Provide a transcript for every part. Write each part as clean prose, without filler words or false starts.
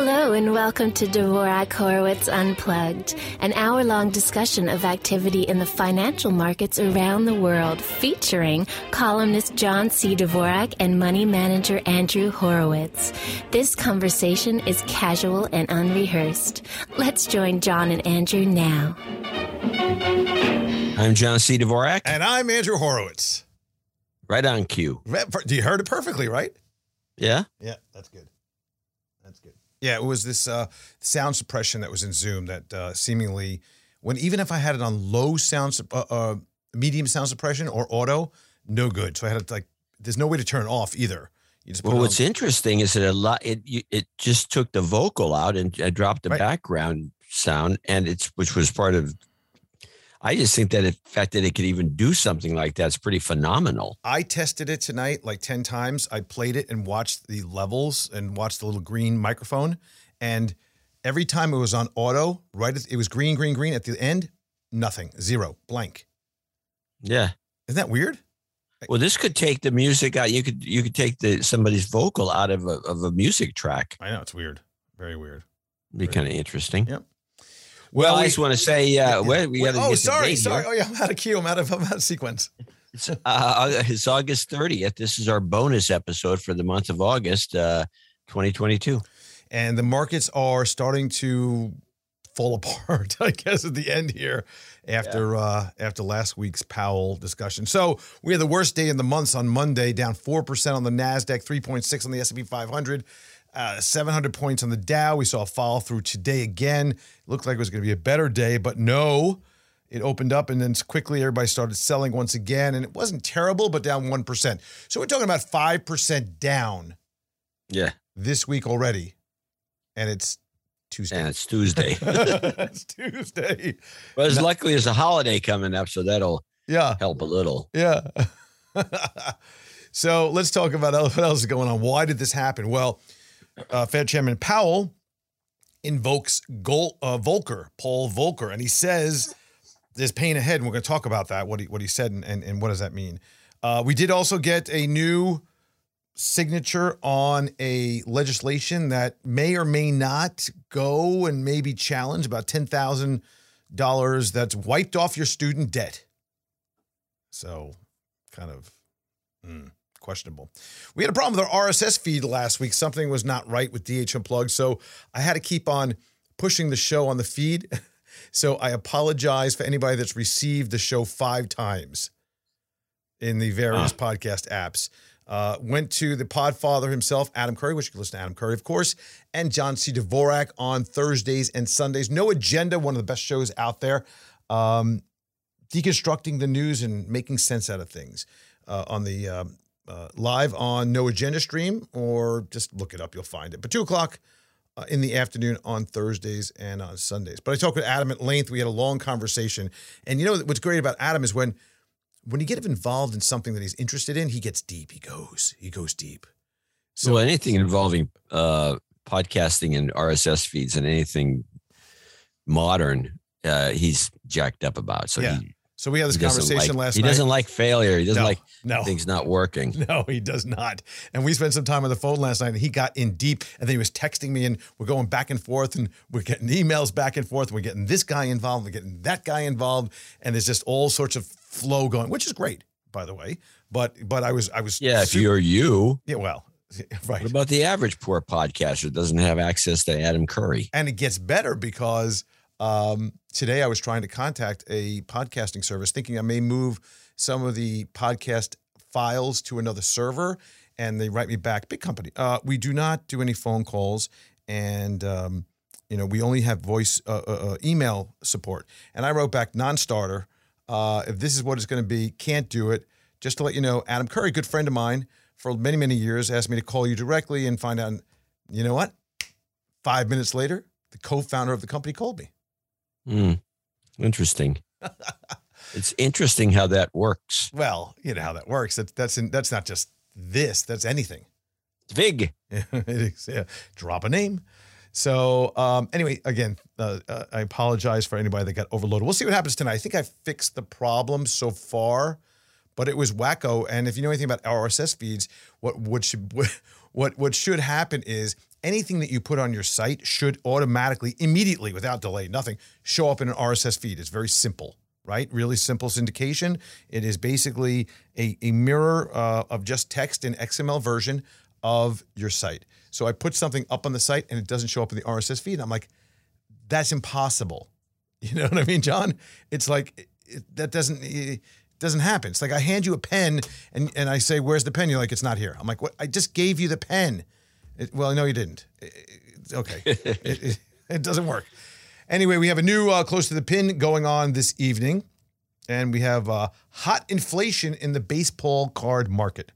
Hello and welcome to Dvorak Horowitz Unplugged, an hour-long discussion of activity in the financial markets around the world, featuring columnist John C. Dvorak and money manager Andrew Horowitz. This conversation is casual and unrehearsed. Let's join John and Andrew now. I'm John C. Dvorak. And I'm Andrew Horowitz. Right on cue. You heard it perfectly, right? Yeah. Yeah, that's good. Yeah, it was this sound suppression that was in Zoom that seemingly, when even if I had it on low sound, medium sound suppression or auto, no good. So I had to, like, there's no way to turn it off either. You just put it on. What's interesting is that it just took the vocal out and I dropped the background sound, and which was part of. I just think that the fact that it could even do something like that is pretty phenomenal. I tested it tonight like 10 times. I played it and watched the levels and watched the little green microphone. And every time it was on auto, it was green, green, green. At the end, nothing, zero, blank. Yeah. Isn't that weird? Well, this could take the music out. You could take somebody's vocal out of a music track. I know. It's weird. Very weird. It'd be kind of interesting. Yep. Well, I just want to say, we have. Oh, sorry. Oh, yeah, I'm out of queue. I'm out of sequence. It's August 30th. This is our bonus episode for the month of August, 2022. And the markets are starting to fall apart, I guess, at the end here after last week's Powell discussion. So we had the worst day in the month on Monday, down 4% on the NASDAQ, 3.6 on the S&P 500. 700 points on the Dow. We saw a follow through today again. It looked like it was going to be a better day, but no. It opened up, and then quickly everybody started selling once again, and it wasn't terrible, but down 1%. So we're talking about 5% down this week already, and it's Tuesday. And it's Tuesday. It's Tuesday. But luckily, there's a holiday coming up, so that'll help a little. Yeah. So let's talk about what else is going on. Why did this happen? Well, Fed Chairman Powell invokes Paul Volcker, and he says there's pain ahead, and we're going to talk about that, what he said and what does that mean. We did also get a new signature on a legislation that may or may not go and maybe challenge about $10,000 that's wiped off your student debt. So kind of questionable. We had a problem with our RSS feed last week. Something was not right with DH Unplugged, so I had to keep on pushing the show on the feed. So I apologize for anybody that's received the show 5 times in the various podcast apps. Went to the podfather himself, Adam Curry, which you can listen to Adam Curry, of course, and John C. Dvorak on Thursdays and Sundays. No Agenda, one of the best shows out there, deconstructing the news and making sense out of things on the live on No Agenda stream, or just look it up. You'll find it. But 2 o'clock in the afternoon on Thursdays and on Sundays. But I talked with Adam at length. We had a long conversation. And you know what's great about Adam is when you get involved in something that he's interested in, he gets deep. He goes deep. So anything involving podcasting and RSS feeds and anything modern, he's jacked up about. So So we had this conversation last night. He doesn't like failure. He doesn't like things not working. No, he does not. And we spent some time on the phone last night, and he got in deep, and then he was texting me, and we're going back and forth, and we're getting emails back and forth. And we're getting this guy involved. We're getting that guy involved. And there's just all sorts of flow going, which is great, by the way. But I was. Yeah, if you're you. Yeah, well, right. What about the average poor podcaster that doesn't have access to Adam Curry? And it gets better because today I was trying to contact a podcasting service thinking I may move some of the podcast files to another server, and they write me back, big company. We do not do any phone calls, and, we only have voice, email support. And I wrote back, non-starter, if this is what it's going to be, can't do it. Just to let you know, Adam Curry, good friend of mine for many, many years, asked me to call you directly and find out, you know what? 5 minutes later, the co-founder of the company called me. Interesting. It's interesting how that works. Well, you know how that works. That's not just this. That's anything. It's big. Yeah, it is, yeah. Drop a name. So anyway, again, I apologize for anybody that got overloaded. We'll see what happens tonight. I think I fixed the problem so far, but it was wacko. And if you know anything about RSS feeds, what should happen is anything that you put on your site should automatically, immediately, without delay, nothing, show up in an RSS feed. It's very simple, right? Really simple syndication. It is basically a mirror of just text in XML version of your site. So I put something up on the site and it doesn't show up in the RSS feed. And I'm like, that's impossible. You know what I mean, John? It's like, it doesn't happen. It's like I hand you a pen and I say, where's the pen? You're like, it's not here. I'm like, what? I just gave you the pen. Well, no, you didn't. Okay. It doesn't work. Anyway, we have a new Close to the Pin going on this evening. And we have hot inflation in the baseball card market.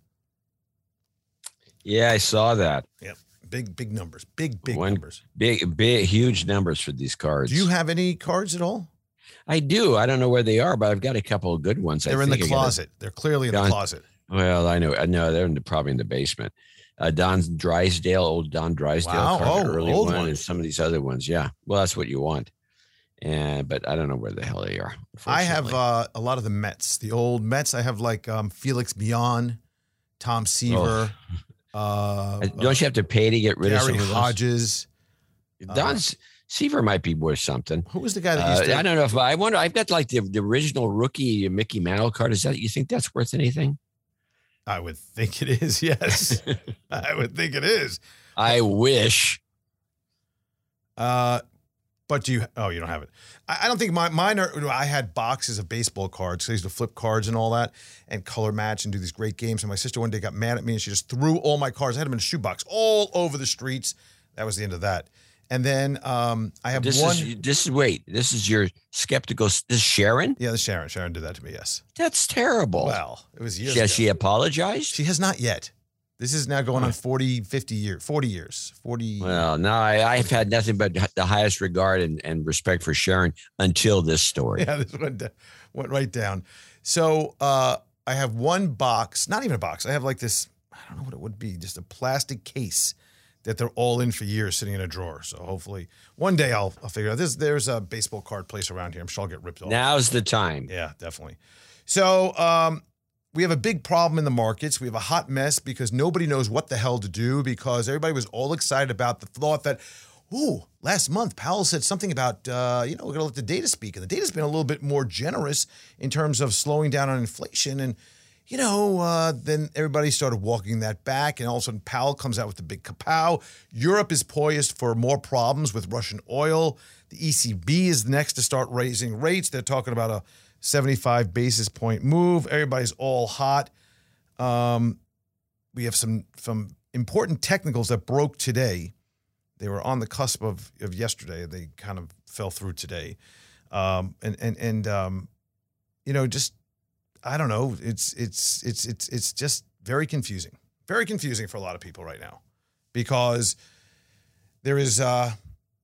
Yeah, I saw that. Yep. Big numbers. Big numbers. Big, huge numbers for these cards. Do you have any cards at all? I do. I don't know where they are, but I've got a couple of good ones. They're in the closet. They're clearly in the closet. Well, I know. They're probably in the basement. Old Don Drysdale wow. Card, early one, and some of these other ones. Yeah. Well, that's what you want. But I don't know where the hell they are. I have a lot of the Mets, the old Mets. I have like Felix Bion, Tom Seaver. Oh. Don't you have to pay to get rid of some of those? Hodges. Don Seaver might be worth something. Who was the guy that used to? I don't know if I wonder. I've got like the original rookie Mickey Mantle card. Is that, you think that's worth anything? I would think it is, yes. I would think it is. I wish. But do you – oh, you don't have it. I don't think mine are – I had boxes of baseball cards. So I used to flip cards and all that and color match and do these great games. And my sister one day got mad at me, and she just threw all my cards. I had them in a shoebox all over the streets. That was the end of that. And then I have one. This is your skeptical. This is Sharon? Yeah, this is Sharon. Sharon did that to me, yes. That's terrible. Well, it was years ago. Has she apologized? She has not yet. This is now going on 40 years. Well, no, I've had nothing but the highest regard and respect for Sharon until this story. Yeah, this went right down. So I have one box, not even a box. I have like this, I don't know what it would be, just a plastic case that they're all in for years sitting in a drawer. So hopefully one day I'll figure out this. There's a baseball card place around here. I'm sure I'll get ripped off. Now's the time. Yeah, definitely. So we have a big problem in the markets. We have a hot mess because nobody knows what the hell to do because everybody was all excited about the thought that, ooh, last month Powell said something about, we're going to let the data speak. And the data's been a little bit more generous in terms of slowing down on inflation. And then everybody started walking that back, and all of a sudden Powell comes out with the big kapow. Europe is poised for more problems with Russian oil. The ECB is next to start raising rates. They're talking about a 75 basis point move. Everybody's all hot. We have some important technicals that broke today. They were on the cusp of yesterday. They kind of fell through today. I don't know. It's just very confusing. Very confusing for a lot of people right now because there is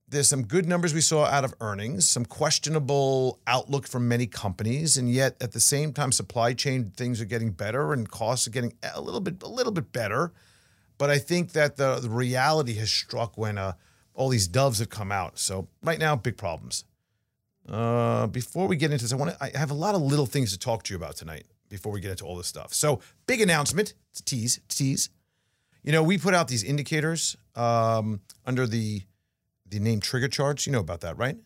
there's some good numbers we saw out of earnings, some questionable outlook from many companies, and yet at the same time supply chain things are getting better and costs are getting a little bit better. But I think that the reality has struck when all these doves have come out. So right now, big problems. Before we get into this, I have a lot of little things to talk to you about tonight before we get into all this stuff. So big announcement, it's a tease. We put out these indicators under the name trigger charts. You know about that, right?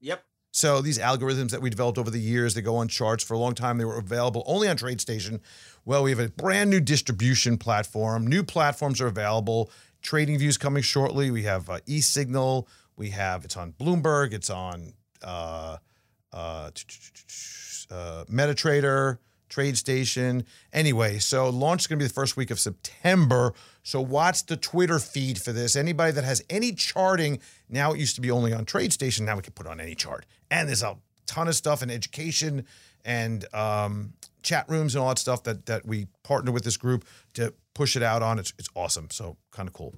Yep. So these algorithms that we developed over the years, they go on charts for a long time. They were available only on TradeStation. Well, we have a brand new distribution platform. New platforms are available. TradingView's coming shortly. We have eSignal. It's on Bloomberg. It's on MetaTrader, TradeStation. Anyway, so launch is going to be the first week of September. So watch the Twitter feed for this. Anybody that has any charting, now it used to be only on TradeStation. Now we can put on any chart. And there's a ton of stuff in education and chat rooms and all that stuff that we partner with this group to push it out on. It's awesome. So kind of cool.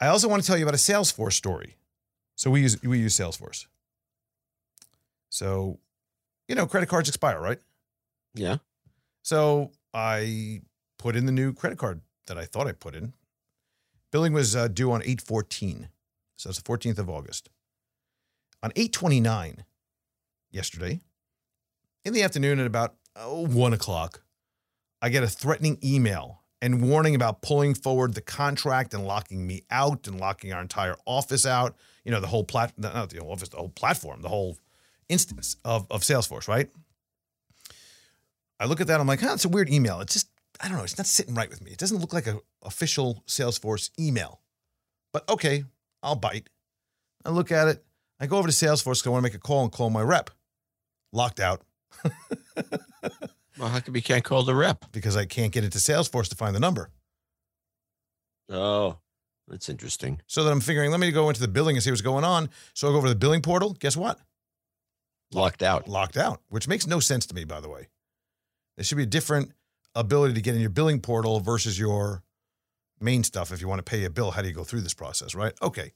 I also want to tell you about a Salesforce story. So we use Salesforce. So, credit cards expire, right? Yeah. So I put in the new credit card that I thought I put in. Billing was due on 8/14. So it's the 14th of August. On 8/29 yesterday, in the afternoon at about 1 o'clock, I get a threatening email. and warning about pulling forward the contract and locking me out and locking our entire office out. You know, the whole platform, not the whole office, the whole platform, the whole instance of Salesforce, right? I look at that, I'm like, huh, it's a weird email. It's just, I don't know, it's not sitting right with me. It doesn't look like an official Salesforce email. But okay, I'll bite. I look at it. I go over to Salesforce because I want to make a call and call my rep. Locked out. Well, how come you can't call the rep? Because I can't get into Salesforce to find the number. Oh, that's interesting. So then I'm figuring, let me go into the billing and see what's going on. So I go over to the billing portal. Guess what? Locked out. Locked out, which makes no sense to me, by the way. There should be a different ability to get in your billing portal versus your main stuff. If you want to pay a bill, how do you go through this process, right? Okay.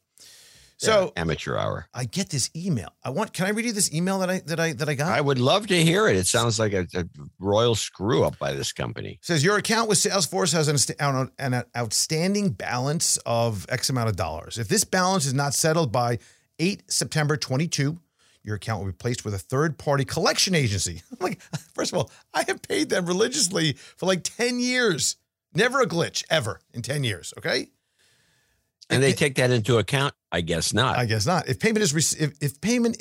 So yeah, amateur hour. I get this email. Can I read you this email that I got? I would love to hear it. It sounds like a royal screw up by this company. It says your account with Salesforce has an outstanding balance of X amount of dollars. If this balance is not settled by 8 September 22, your account will be placed with a third-party collection agency. I'm like, first of all, I have paid them religiously for like 10 years. Never a glitch ever in 10 years, okay? And they take that into account? I guess not. I guess not. If payment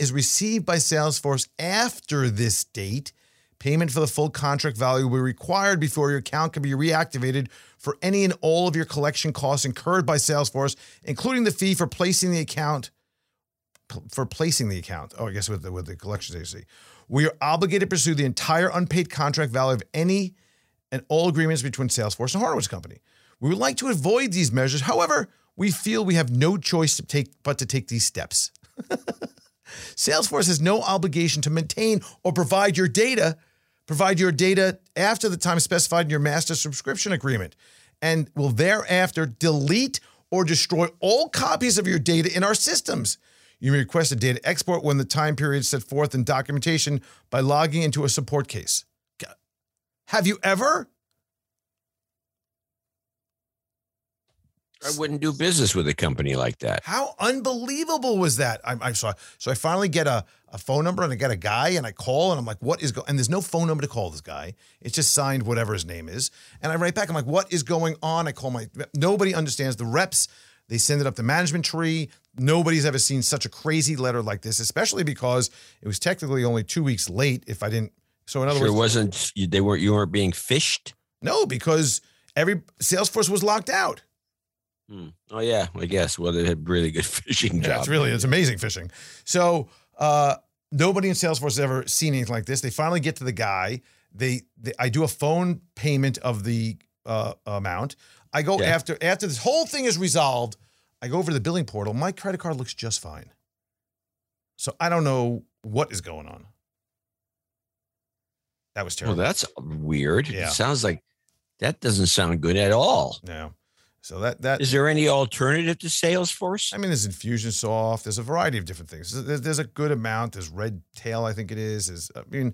is received by Salesforce after this date, payment for the full contract value will be required before your account can be reactivated for any and all of your collection costs incurred by Salesforce, including the fee for placing the account. Oh, I guess with the collections agency. We are obligated to pursue the entire unpaid contract value of any and all agreements between Salesforce and Horowitz Company. We would like to avoid these measures. However, we feel we have no choice but to take these steps. Salesforce has no obligation to maintain or provide your data after the time specified in your master subscription agreement and will thereafter delete or destroy all copies of your data in our systems. You may request a data export when the time period is set forth in documentation by logging into a support case. Have you ever? I wouldn't do business with a company like that. How unbelievable was that? So I finally get a phone number and I get a guy and I call and I'm like, what is going on? And there's no phone number to call this guy. It's just signed whatever his name is. And I write back. I'm like, what is going on? I call nobody understands the reps. They send it up the management tree. Nobody's ever seen such a crazy letter like this, especially because it was technically only 2 weeks late. If I didn't, so in other words, you weren't being phished. No, because every Salesforce was locked out. Oh yeah, I guess. Well, they had really good phishing job. Yeah, it's amazing phishing. So nobody in Salesforce has ever seen anything like this. They finally get to the guy. I do a phone payment of the amount. I go after this whole thing is resolved. I go over to the billing portal. My credit card looks just fine. So I don't know what is going on. That was terrible. Well, that's weird. Yeah. It sounds like that doesn't sound good at all. No. So that is there any alternative to Salesforce? I mean, there's Infusionsoft. There's a variety of different things. There's a good amount. There's Red Tail, I think it is. The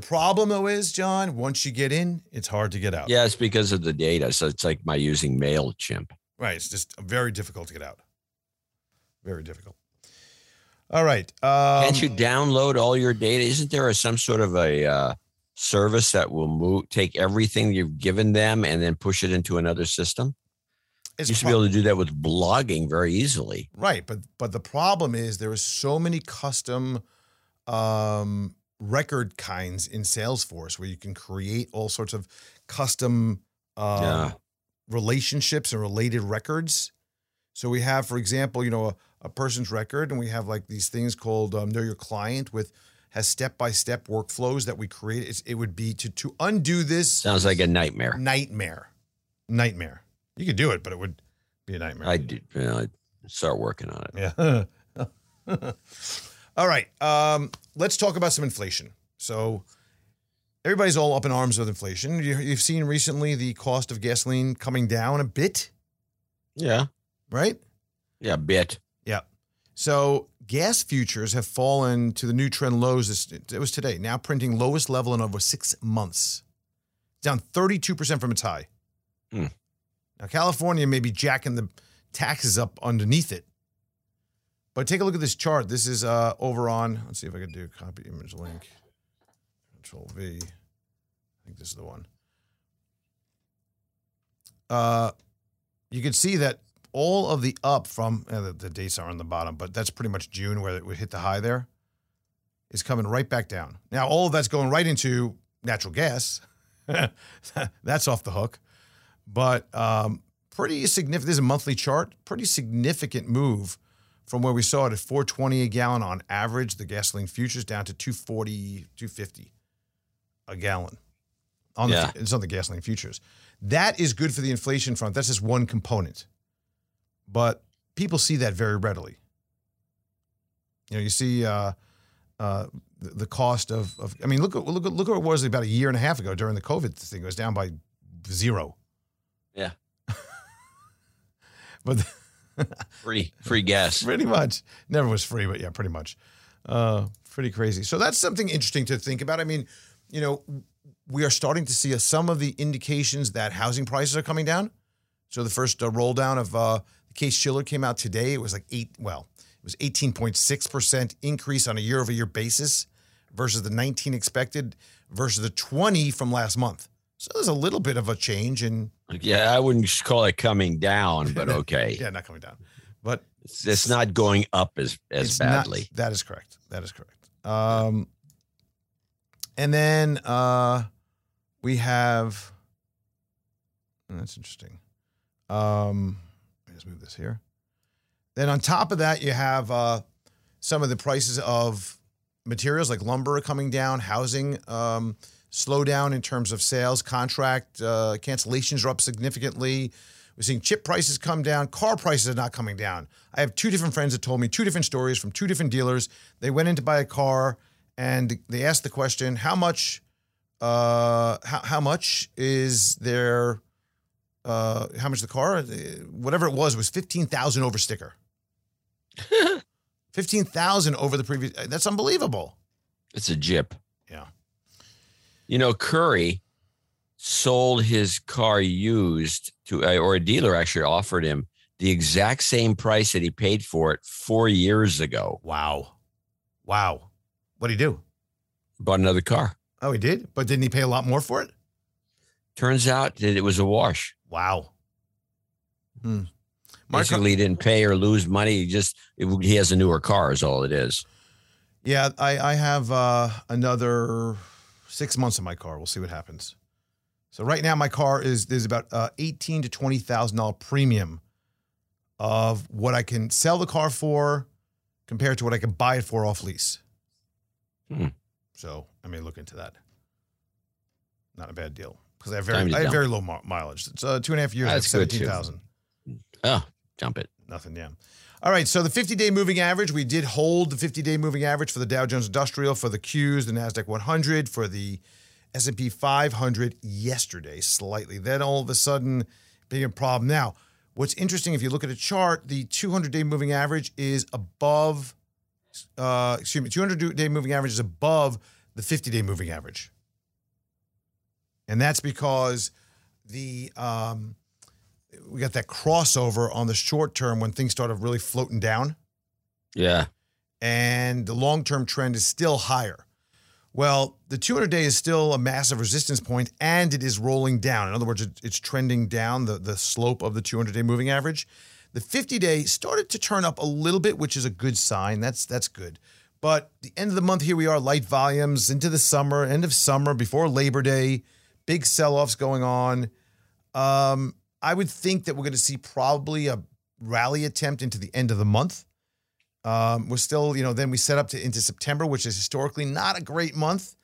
problem, though, is, John, once you get in, it's hard to get out. Yeah, it's because of the data. So it's like my using MailChimp. Right. It's just very difficult to get out. Very difficult. All right. Can't you download all your data? Isn't there some sort of a service that will take everything you've given them and then push it into another system? You should be able to do that with blogging very easily. Right. But the problem is there are so many custom record kinds in Salesforce where you can create all sorts of custom relationships and related records. So we have, for example, you know, a person's record, and we have like these things called Know Your Client has step-by-step workflows that we create. It would be to undo this. Sounds like a nightmare. Nightmare. You could do it, but it would be a nightmare. I'd start working on it. Yeah. All right. Let's talk about some inflation. So everybody's all up in arms with inflation. You've seen recently the cost of gasoline coming down a bit. Yeah. Right? Yeah, a bit. Yeah. So gas futures have fallen to the new trend lows. It was today, now printing lowest level in over 6 months. Down 32% from its high. Mm. Now, California may be jacking the taxes up underneath it. But take a look at this chart. This is over on, let's see if I can do a copy image link. Control V. I think this is the one. you could see that all of the up from the dates are on the bottom, but that's pretty much June where it would hit the high there, is coming right back down. Now, all of that's going right into natural gas. That's off the hook. But pretty significant. This is a monthly chart. Pretty significant move from where we saw it at $4.20 a gallon on average, the gasoline futures, down to $2.40, $2.50 a gallon. It's on the gasoline futures. That is good for the inflation front. That's just one component. But people see that very readily. You know, you see the cost of – I mean, look what it was about a year and a half ago during the COVID thing. It was down by zero. Yeah. But free gas. Pretty much. Never was free, but yeah, pretty much. Pretty crazy. So that's something interesting to think about. I mean, you know, we are starting to see some of the indications that housing prices are coming down. So the first roll down of the Case-Shiller came out today. It was like 18.6% increase on a year-over-year basis versus the 19 expected versus the 20 from last month. So there's a little bit of a change in. Yeah, I wouldn't call it coming down, but okay. Yeah, not coming down, but it's not going up as badly. Not, that is correct. That is correct. And then we have. That's interesting. Let's move this here. Then on top of that, you have some of the prices of materials like lumber are coming down, housing slowdown in terms of sales, contract cancellations are up significantly. We're seeing chip prices come down. Car prices are not coming down. I have two different friends that told me two different stories from two different dealers. They went in to buy a car and they asked the question, how much is their how much the car, whatever it was $15,000 over sticker. 15,000 over the previous. That's unbelievable. It's a jip. Yeah. You know, Curry sold his car used to, or a dealer actually offered him the exact same price that he paid for it 4 years ago. Wow. What'd he do? Bought another car. Oh, he did? But didn't he pay a lot more for it? Turns out that it was a wash. Wow. Basically, he didn't pay or lose money. He has a newer car is all it is. Yeah, I have another 6 months of my car. We'll see what happens. So right now my car there's about $18,000 to $20,000 premium of what I can sell the car for compared to what I can buy it for off lease. So I may look into that. Not a bad deal. Because I have very low mileage. It's 2.5 years. That's 17,000. Oh, jump it. Nothing, yeah. All right, so the 50-day moving average, we did hold the 50-day moving average for the Dow Jones Industrial, for the Qs, the NASDAQ 100, for the S&P 500 yesterday slightly. Then all of a sudden, being a problem. Now, what's interesting, if you look at a chart, the 200-day moving average is above, 200-day moving average is above the 50-day moving average. And that's because we got that crossover on the short term when things started really floating down. Yeah. And the long-term trend is still higher. Well, the 200-day is still a massive resistance point, and it is rolling down. In other words, it's trending down the slope of the 200-day moving average. The 50-day started to turn up a little bit, which is a good sign. That's good. But the end of the month, here we are, light volumes into the summer, end of summer, before Labor Day. Big sell-offs going on. I would think that we're going to see probably a rally attempt into the end of the month. We're still, you know, then we set up into September, which is historically not a great month.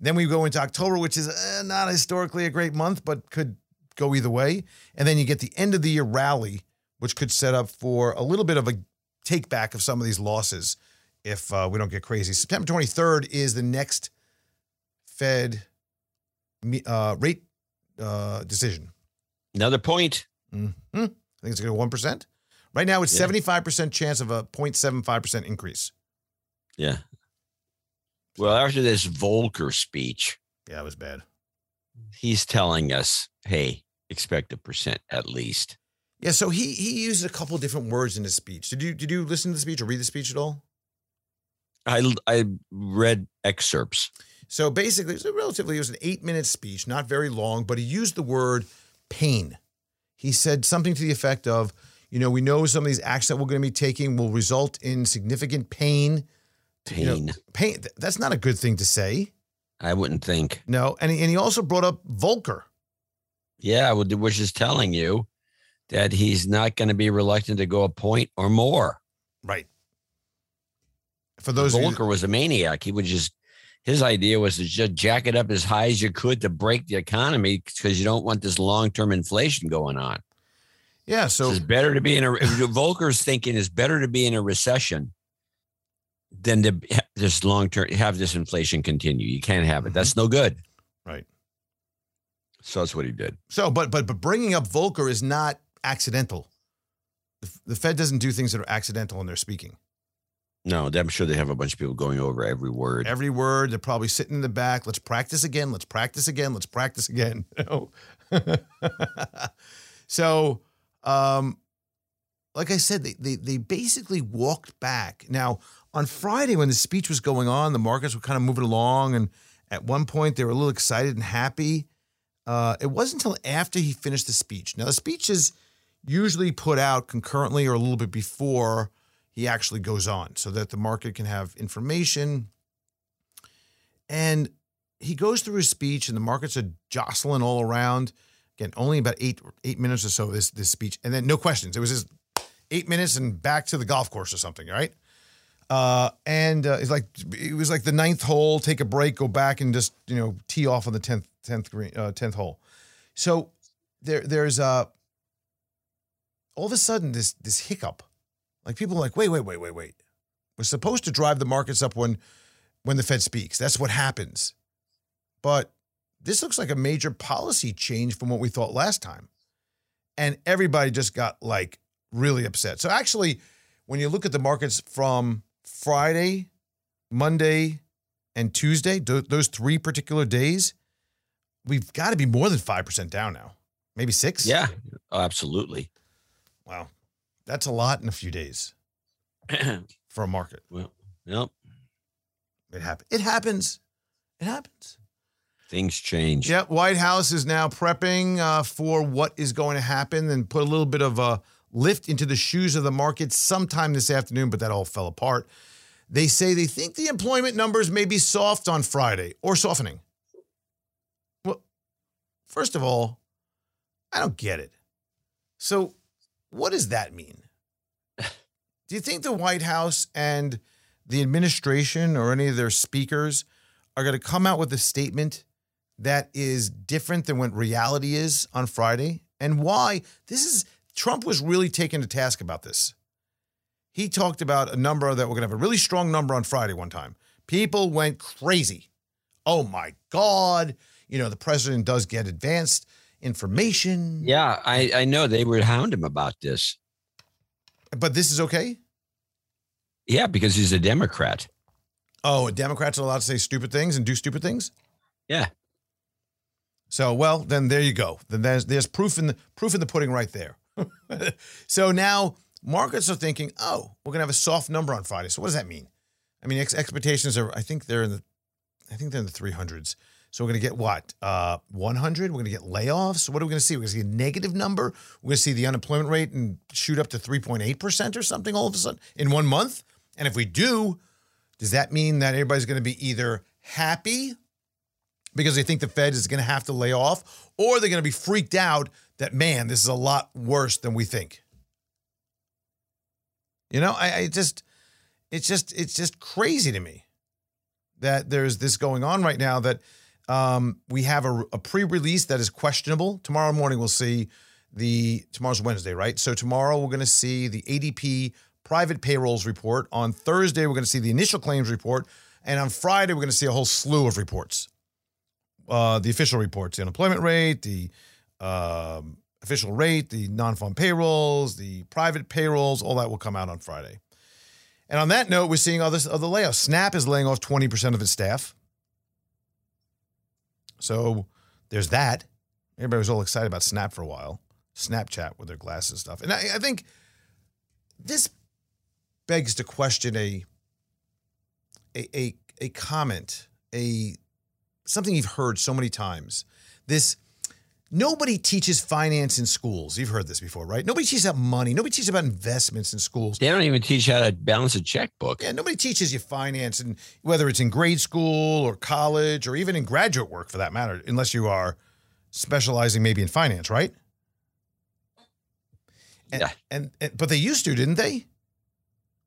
Then we go into October, which is not historically a great month, but could go either way. And then you get the end of the year rally, which could set up for a little bit of a take back of some of these losses if we don't get crazy. September 23rd is the next Fed rate decision. Another point. I think it's going to 1%. Right now, it's 75% chance of a 0.75% increase. Yeah. Well, after this Volcker speech. Yeah, it was bad. He's telling us, hey, expect 1% at least. Yeah, so he used a couple of different words in his speech. Did you listen to the speech or read the speech at all? I read excerpts. So basically, it was an 8-minute speech, not very long, but he used the word pain. He said something to the effect of, you know, we know some of these actions that we're going to be taking will result in significant pain. Pain. That's not a good thing to say. I wouldn't think. No. And he also brought up Volcker. Yeah, which is telling you that he's not going to be reluctant to go a point or more. Right. For those Volcker was a maniac. He would just, his idea was to just jack it up as high as you could to break the economy because you don't want this long-term inflation going on. Yeah. So it's better to be in a, Volcker's thinking is better to be in a recession than to this long-term, have this inflation continue. You can't have it. Mm-hmm. That's no good. Right. So that's what he did. So, but bringing up Volcker is not accidental. The Fed doesn't do things that are accidental in their speaking. No, I'm sure they have a bunch of people going over every word. Every word. They're probably sitting in the back. Let's practice again. Let's practice again. Let's practice again. So, like I said, they basically walked back. Now, on Friday when the speech was going on, the markets were kind of moving along. And at one point, they were a little excited and happy. It wasn't until after he finished the speech. Now, the speech is usually put out concurrently or a little bit before he actually goes on so that the market can have information. And he goes through his speech, and the markets are jostling all around. Again, only about eight minutes or so of this speech. And then no questions. It was just 8 minutes and back to the golf course or something, right? It was like the ninth hole, take a break, go back, and just, you know, tee off on the 10th hole. So there's all of a sudden this hiccup, like people are like, wait. We're supposed to drive the markets up when the Fed speaks. That's what happens. But this looks like a major policy change from what we thought last time. And everybody just got like really upset. So actually, when you look at the markets from Friday, Monday, and Tuesday, those three particular days, we've got to be more than 5% down now. Maybe 6? Yeah, absolutely. Wow. That's a lot in a few days for a market. Well, yep. It happens. Things change. Yeah, White House is now prepping for what is going to happen and put a little bit of a lift into the shoes of the market sometime this afternoon, but that all fell apart. They say they think the employment numbers may be soft on Friday or softening. Well, first of all, I don't get it. So what does that mean? Do you think the White House and the administration or any of their speakers are going to come out with a statement that is different than what reality is on Friday? And why? Trump was really taken to task about this. He talked about a number that we're going to have a really strong number on Friday one time. People went crazy. Oh, my God. You know, the president does get advanced information. Yeah, I know. They would hound him about this. But this is okay? Yeah, because he's a Democrat. Oh, Democrats are allowed to say stupid things and do stupid things? Yeah. So, well, then there you go. Then there's proof in the pudding right there. So now markets are thinking, oh, we're going to have a soft number on Friday. So what does that mean? I mean, expectations are, I think they're in the 300s. So we're going to get what? 100? We're going to get layoffs? What are we going to see? We're going to see a negative number? We're going to see the unemployment rate and shoot up to 3.8% or something all of a sudden in 1 month? And if we do, does that mean that everybody's going to be either happy because they think the Fed is going to have to lay off, or they're going to be freaked out that, man, this is a lot worse than we think? You know, it's just crazy to me that there's this going on right now, that we have a pre-release that is questionable. Tomorrow morning we'll see tomorrow's Wednesday, right? So tomorrow we're going to see the ADP private payrolls report. On Thursday we're going to see the initial claims report. And on Friday we're going to see a whole slew of reports. The official reports, the unemployment rate, the official rate, the non-farm payrolls, the private payrolls, all that will come out on Friday. And on that note, we're seeing other layoffs. SNAP is laying off 20% of its staff. So there's that. Everybody was all excited about SNAP for a while. Snapchat with their glasses stuff. And I think this begs to question a comment, something you've heard so many times. This Nobody teaches finance in schools. You've heard this before, right? Nobody teaches about money. Nobody teaches about investments in schools. They don't even teach how to balance a checkbook. Yeah, nobody teaches you finance, and whether it's in grade school or college or even in graduate work for that matter, unless you are specializing maybe in finance, right? And, yeah. And but they used to, didn't they?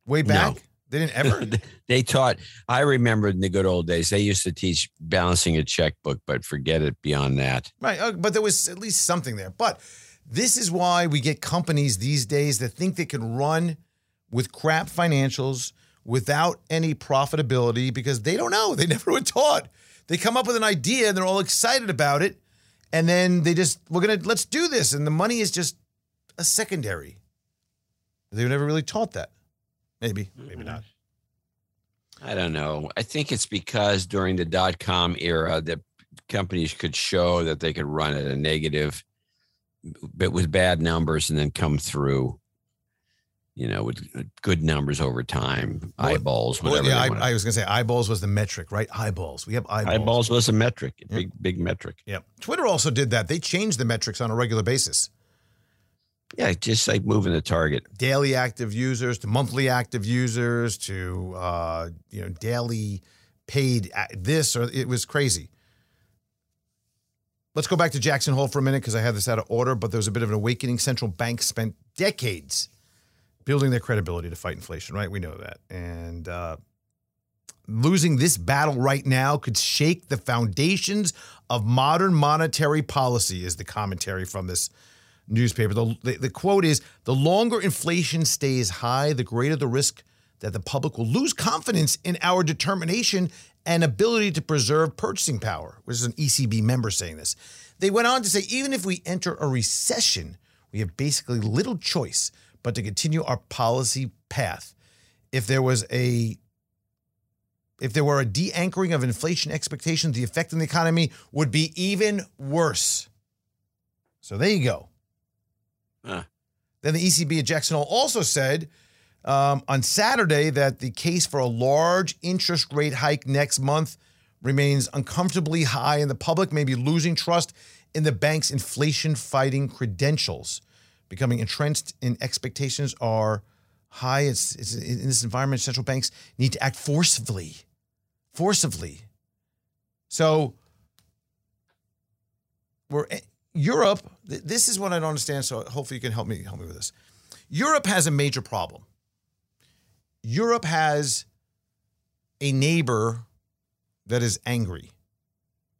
Way back? No. They didn't ever. They taught. I remember in the good old days, they used to teach balancing a checkbook, but forget it beyond that. Right. But there was at least something there. But this is why we get companies these days that think they can run with crap financials without any profitability because they don't know. They never were taught. They come up with an idea and they're all excited about it. And then they just, let's do this. And the money is just a secondary. They were never really taught that. Maybe, maybe not. I don't know. I think it's because during the dot-com era, the companies could show that they could run at a negative, but with bad numbers and then come through, you know, with good numbers over time, eyeballs, whatever. Yeah, I was going to say eyeballs was the metric, right? Eyeballs. We have eyeballs. Eyeballs was a metric, big metric. Yeah. Twitter also did that. They changed the metrics on a regular basis. Yeah, just like moving the target. Daily active users to monthly active users to, daily paid it was crazy. Let's go back to Jackson Hole for a minute because I had this out of order, but there was a bit of an awakening. Central banks spent decades building their credibility to fight inflation, right? We know that. And losing this battle right now could shake the foundations of modern monetary policy is the commentary from this newspaper. The quote is, the longer inflation stays high, the greater the risk that the public will lose confidence in our determination and ability to preserve purchasing power, which is an ECB member saying this. They went on to say, even if we enter a recession, we have basically little choice but to continue our policy path. If there were a de-anchoring of inflation expectations, the effect on the economy would be even worse. So there you go. Huh. Then the ECB at Jackson Hole also said on Saturday that the case for a large interest rate hike next month remains uncomfortably high, and the public may be losing trust in the bank's inflation-fighting credentials, becoming entrenched in expectations are high. It's in this environment, central banks need to act forcefully. So we're. Europe, this is what I don't understand, so hopefully you can help me with this. Europe has a major problem. Europe has a neighbor that is angry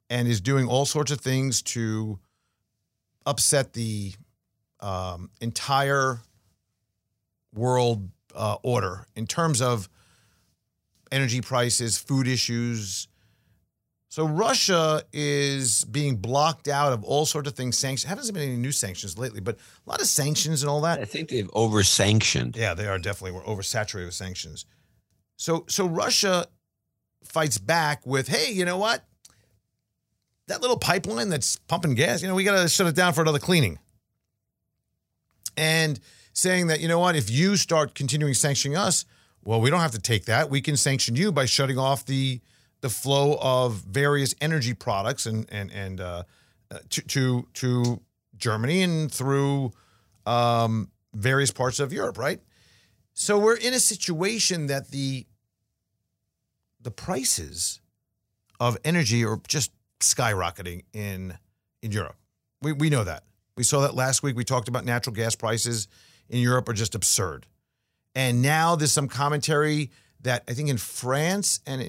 and is doing all sorts of things to upset the entire world order in terms of energy prices, food issues. So Russia is being blocked out of all sorts of things, sanctions. Haven't been any new sanctions lately, but a lot of sanctions and all that. I think they've over-sanctioned. Yeah, they are definitely. We're oversaturated with sanctions. So Russia fights back with, hey, you know what? That little pipeline that's pumping gas, we got to shut it down for another cleaning. And saying that, you know what? If you start continuing sanctioning us, well, we don't have to take that. We can sanction you by shutting off the flow of various energy products to Germany and through various parts of Europe, right? So we're in a situation that the prices of energy are just skyrocketing in Europe. We know that. We saw that last week. We talked about natural gas prices in Europe are just absurd. And now there's some commentary that I think in France and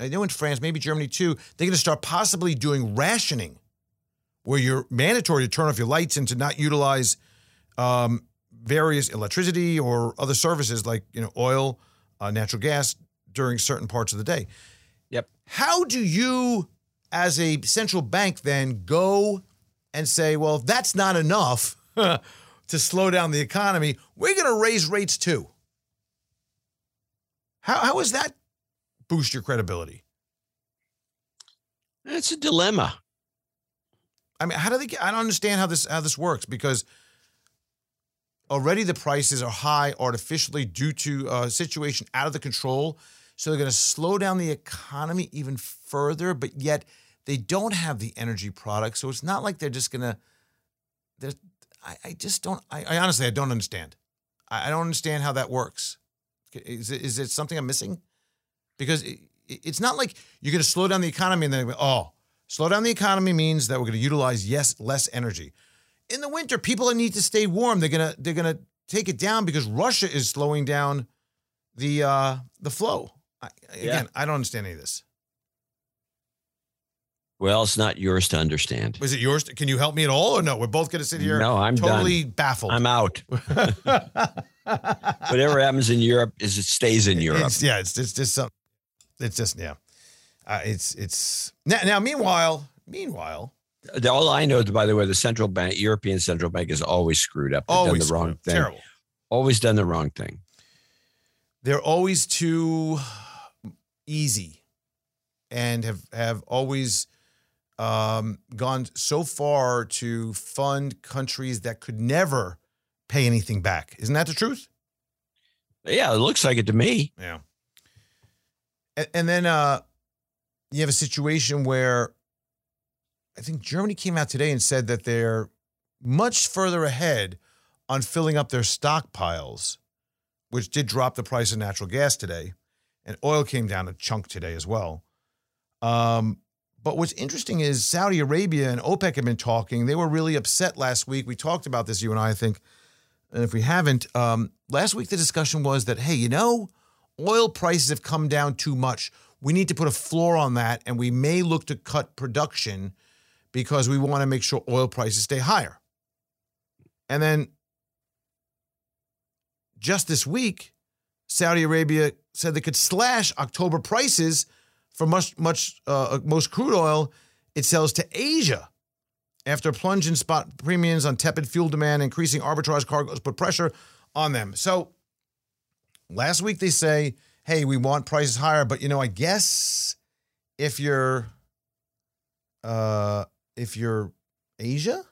in France, maybe Germany too, they're going to start possibly doing rationing where you're mandatory to turn off your lights and to not utilize various electricity or other services like, oil, natural gas during certain parts of the day. Yep. How do you as a central bank then go and say, well, if that's not enough to slow down the economy, we're going to raise rates too? How does that boost your credibility? That's a dilemma. I mean, I don't understand how this works because already the prices are high artificially due to a situation out of the control. So they're going to slow down the economy even further, but yet They don't have the energy product, so it's not like they're just going to – I just don't – I honestly, I don't understand. I don't understand how that works. Is it something I'm missing? Because it's not like you're going to slow down the economy and then, oh, slow down the economy means that we're going to utilize, yes, less energy. In the winter, people need to stay warm. They're gonna take it down because Russia is slowing down the flow. Again, I don't understand any of this. Well, it's not yours to understand. Was it yours? Can you help me at all, or no? We're both going to sit here. No, I'm totally baffled. I'm out. Whatever happens in Europe is it stays in Europe. It's just something. It's just now. Meanwhile. All I know, by the way, the central bank, European Central Bank, is always screwed up. Always done the wrong thing. Terrible. Always done the wrong thing. They're always too easy, and have always gone so far to fund countries that could never pay anything back. Isn't that the truth? Yeah, it looks like it to me. Yeah. And then you have a situation where, I think Germany came out today and said that they're much further ahead on filling up their stockpiles, which did drop the price of natural gas today. And oil came down a chunk today as well. But what's interesting is Saudi Arabia and OPEC have been talking. They were really upset last week. We talked about this, you and I think. And if we haven't, last week the discussion was that, hey, you know, oil prices have come down too much. We need to put a floor on that, and we may look to cut production because we want to make sure oil prices stay higher. And then just this week, Saudi Arabia said they could slash October prices for most crude oil it sells to Asia after a plunge in spot premiums on tepid fuel demand, increasing arbitrage cargoes put pressure on them. So last week they say, hey, we want prices higher, but, you know, I guess if you're Asia,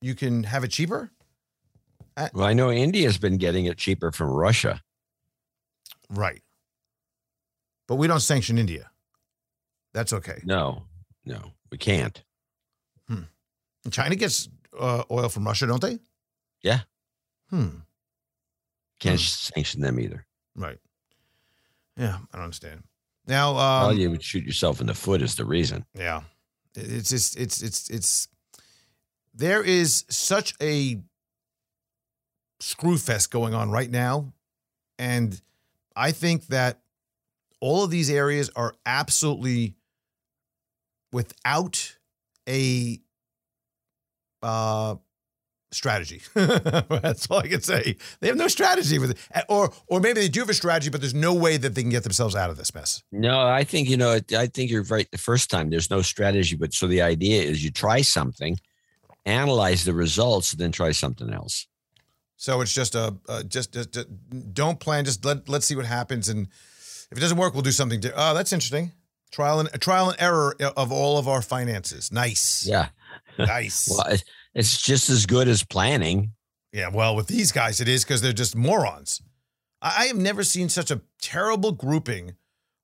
you can have it cheaper. Well, I know India's been getting it cheaper from Russia. Right. But we don't sanction India. That's okay. No, we can't. China gets oil from Russia, don't they? Yeah. Can't sanction them either. Right. Yeah, I don't understand. Now, well, you would shoot yourself in the foot is the reason. Yeah. It's just, there is such a screw fest going on right now. And I think that all of these areas are absolutely without a strategy. That's all I can say. They have no strategy with it, or maybe they do have a strategy, but there's no way that they can get themselves out of this mess. No, I think, you know, I think you're right the first time. There's no strategy, but so the idea is you try something, analyze the results, and then try something else. So it's just don't plan. Just let's see what happens, and if it doesn't work, we'll do something. Oh, that's interesting. Trial and error of all of our finances. Nice. Yeah. Nice. Well, it's just as good as planning. Yeah, well, with these guys, it is because they're just morons. I have never seen such a terrible grouping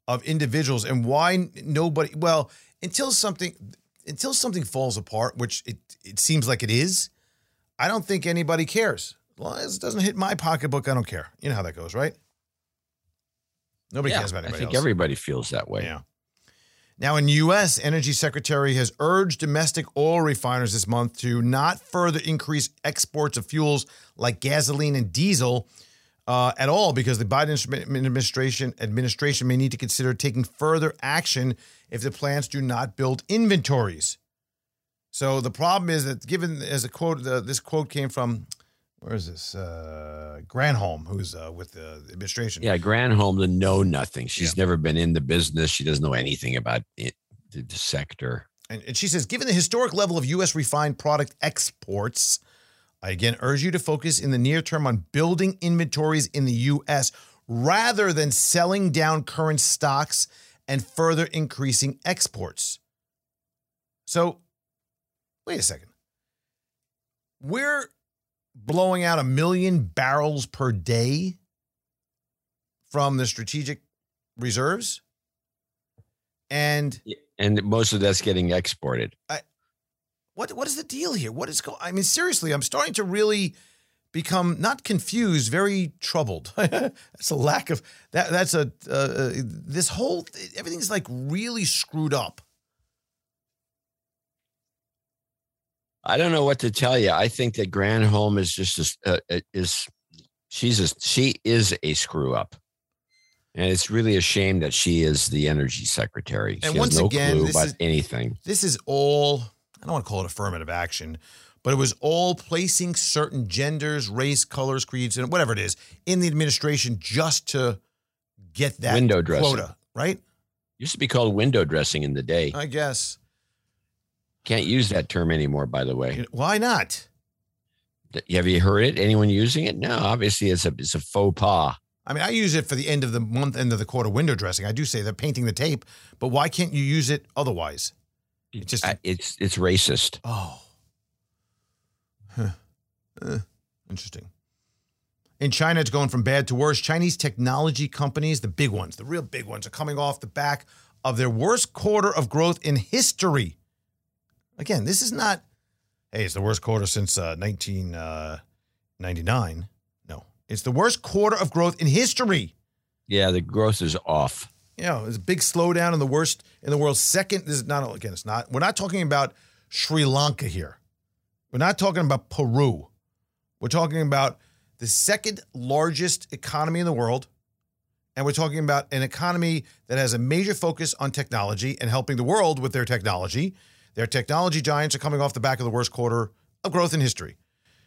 of individuals, and why nobody. Well, until something falls apart, which it seems like it is, I don't think anybody cares. As long as it doesn't hit my pocketbook, I don't care. You know how that goes, right? Nobody cares about anybody else. I think everybody feels that way. Yeah. Now, in the U.S., Energy Secretary has urged domestic oil refiners this month to not further increase exports of fuels like gasoline and diesel at all, because the Biden administration may need to consider taking further action if the plants do not build inventories. So the problem is that, given as a quote, this quote came from, where is this? Granholm, who's with the administration. Yeah, Granholm, the know-nothing. She's never been in the business. She doesn't know anything about it, the sector. And she says, given the historic level of U.S. refined product exports, I again urge you to focus in the near term on building inventories in the U.S. rather than selling down current stocks and further increasing exports. So, wait a second. We're blowing out 1 million barrels per day from the strategic reserves. And And most of that's getting exported. What is the deal here? What is going on? I mean, seriously, I'm starting to really become not confused, very troubled. That's a lack of that. That's a this whole everything's like really screwed up. I don't know what to tell you. I think that Granholm is just she is a screw up. And it's really a shame that she is the energy secretary. And she has no clue about anything. This is all, I don't want to call it affirmative action, but it was all placing certain genders, race, colors, creeds, and whatever it is in the administration just to get that window dressing quota, right? Used to be called window dressing in the day. I guess. Can't use that term anymore, by the way. Why not? Have you heard it? Anyone using it? No, obviously it's a faux pas. I mean, I use it for the end of the month, end of the quarter window dressing. I do say they're painting the tape, but why can't you use it otherwise? It's just it's racist. Oh, huh. Interesting. In China, it's going from bad to worse. Chinese technology companies, the big ones, the real big ones, are coming off the back of their worst quarter of growth in history. Again, this is not. Hey, it's the worst quarter since 1999. It's the worst quarter of growth in history. Yeah, the growth is off. Yeah, there's a big slowdown in the worst in the world's second. This is not, again, it's not. We're not talking about Sri Lanka here. We're not talking about Peru. We're talking about the second largest economy in the world. And we're talking about an economy that has a major focus on technology and helping the world with their technology. Their technology giants are coming off the back of the worst quarter of growth in history.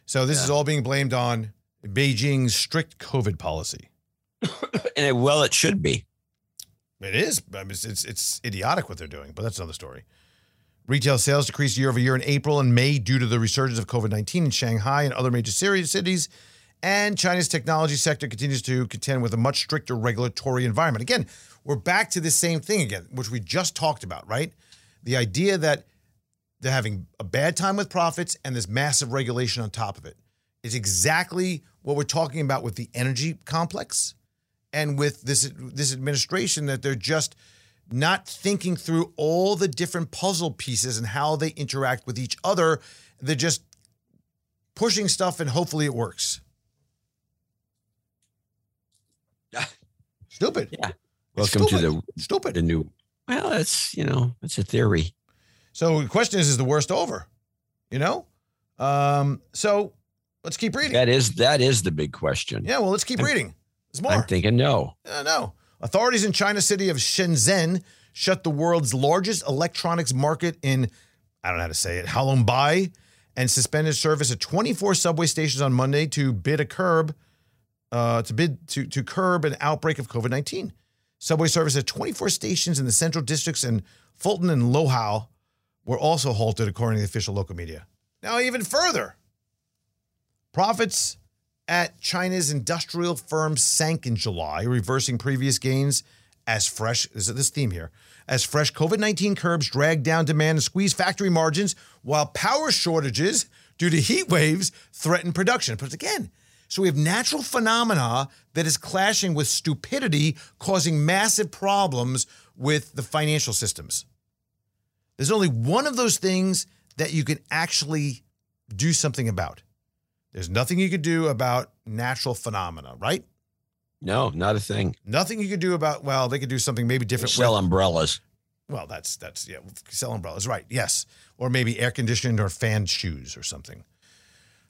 So this is all being blamed on Beijing's strict COVID policy. And well, it should be. It is. I mean, it's idiotic what they're doing, but that's another story. Retail sales decreased year over year in April and May due to the resurgence of COVID-19 in Shanghai and other major cities. And China's technology sector continues to contend with a much stricter regulatory environment. Again, we're back to the same thing again, which we just talked about, right? The idea that they're having a bad time with profits and this massive regulation on top of it. It's exactly what we're talking about with the energy complex and with this administration, that they're just not thinking through all the different puzzle pieces and how they interact with each other. They're just pushing stuff and hopefully it works. Stupid. Yeah. Welcome to the new. Well, it's, it's a theory. So the question is the worst over? So let's keep reading. That is the big question. Yeah, well, let's keep reading. There's more. I'm thinking no. No. Authorities in China's city of Shenzhen shut the world's largest electronics market in, I don't know how to say it, Halongbai, and suspended service at 24 subway stations on Monday to curb an outbreak of COVID-19. Subway service at 24 stations in the central districts in Fulton and Lohao were also halted, according to the official local media. Now, even further. Profits at China's industrial firms sank in July, reversing previous gains as fresh COVID-19 curbs dragged down demand and squeezed factory margins, while power shortages due to heat waves threatened production. But again, so we have natural phenomena that is clashing with stupidity, causing massive problems with the financial systems. There's only one of those things that you can actually do something about. There's nothing you could do about natural phenomena, right? No, not a thing. Nothing you could do about, well, they could do something maybe different. Sell umbrellas. Well, that's sell umbrellas, right, yes. Or maybe air conditioning or fan shoes or something.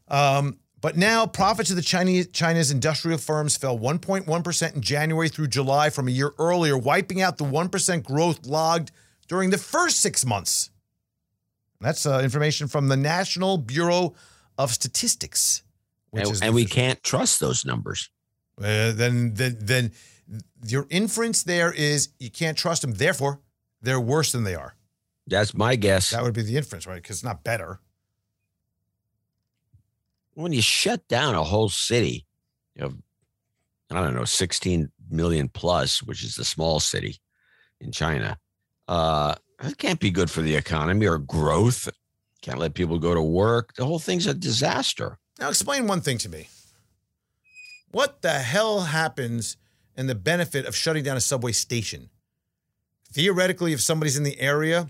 But now profits of the China's industrial firms fell 1.1% in January through July from a year earlier, wiping out the 1% growth logged during the first 6 months. That's information from the National Bureau of Statistics, and we can't trust those numbers. Then your inference there is you can't trust them. Therefore, they're worse than they are. That's my guess. That would be the inference, right? Because it's not better. When you shut down a whole city, 16 million plus, which is the small city in China, that can't be good for the economy or growth. Can't let people go to work. The whole thing's a disaster. Now, explain one thing to me. What the hell happens in the benefit of shutting down a subway station? theoretically, if somebody's in the area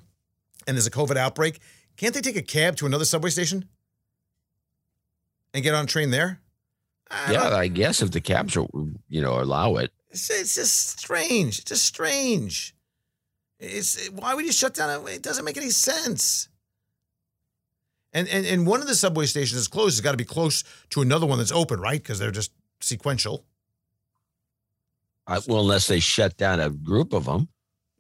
and there's a COVID outbreak, can't they take a cab to another subway station and get on a train there? I guess if the cabs are, allow it. It's just strange. It's just strange. Why would you shut down? It doesn't make any sense. And one of the subway stations that's closed has got to be close to another one that's open, right? Because they're just sequential. Well, unless they shut down a group of them.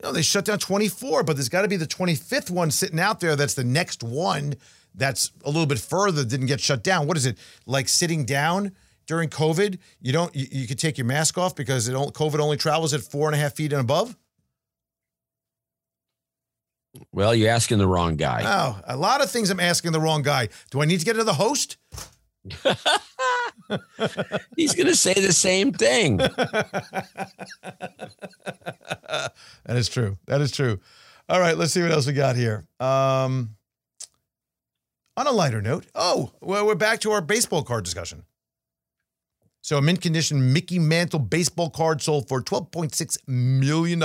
No, they shut down 24, but there's got to be the 25th one sitting out there. That's the next one that's a little bit further, didn't get shut down. What is it, like sitting down during COVID? You could take your mask off because COVID only travels at 4.5 feet and above? Well, you're asking the wrong guy. Oh, a lot of things I'm asking the wrong guy. Do I need to get another host? He's going to say the same thing. That is true. That is true. All right, let's see what else we got here. On a lighter note, we're back to our baseball card discussion. So a mint condition Mickey Mantle baseball card sold for $12.6 million.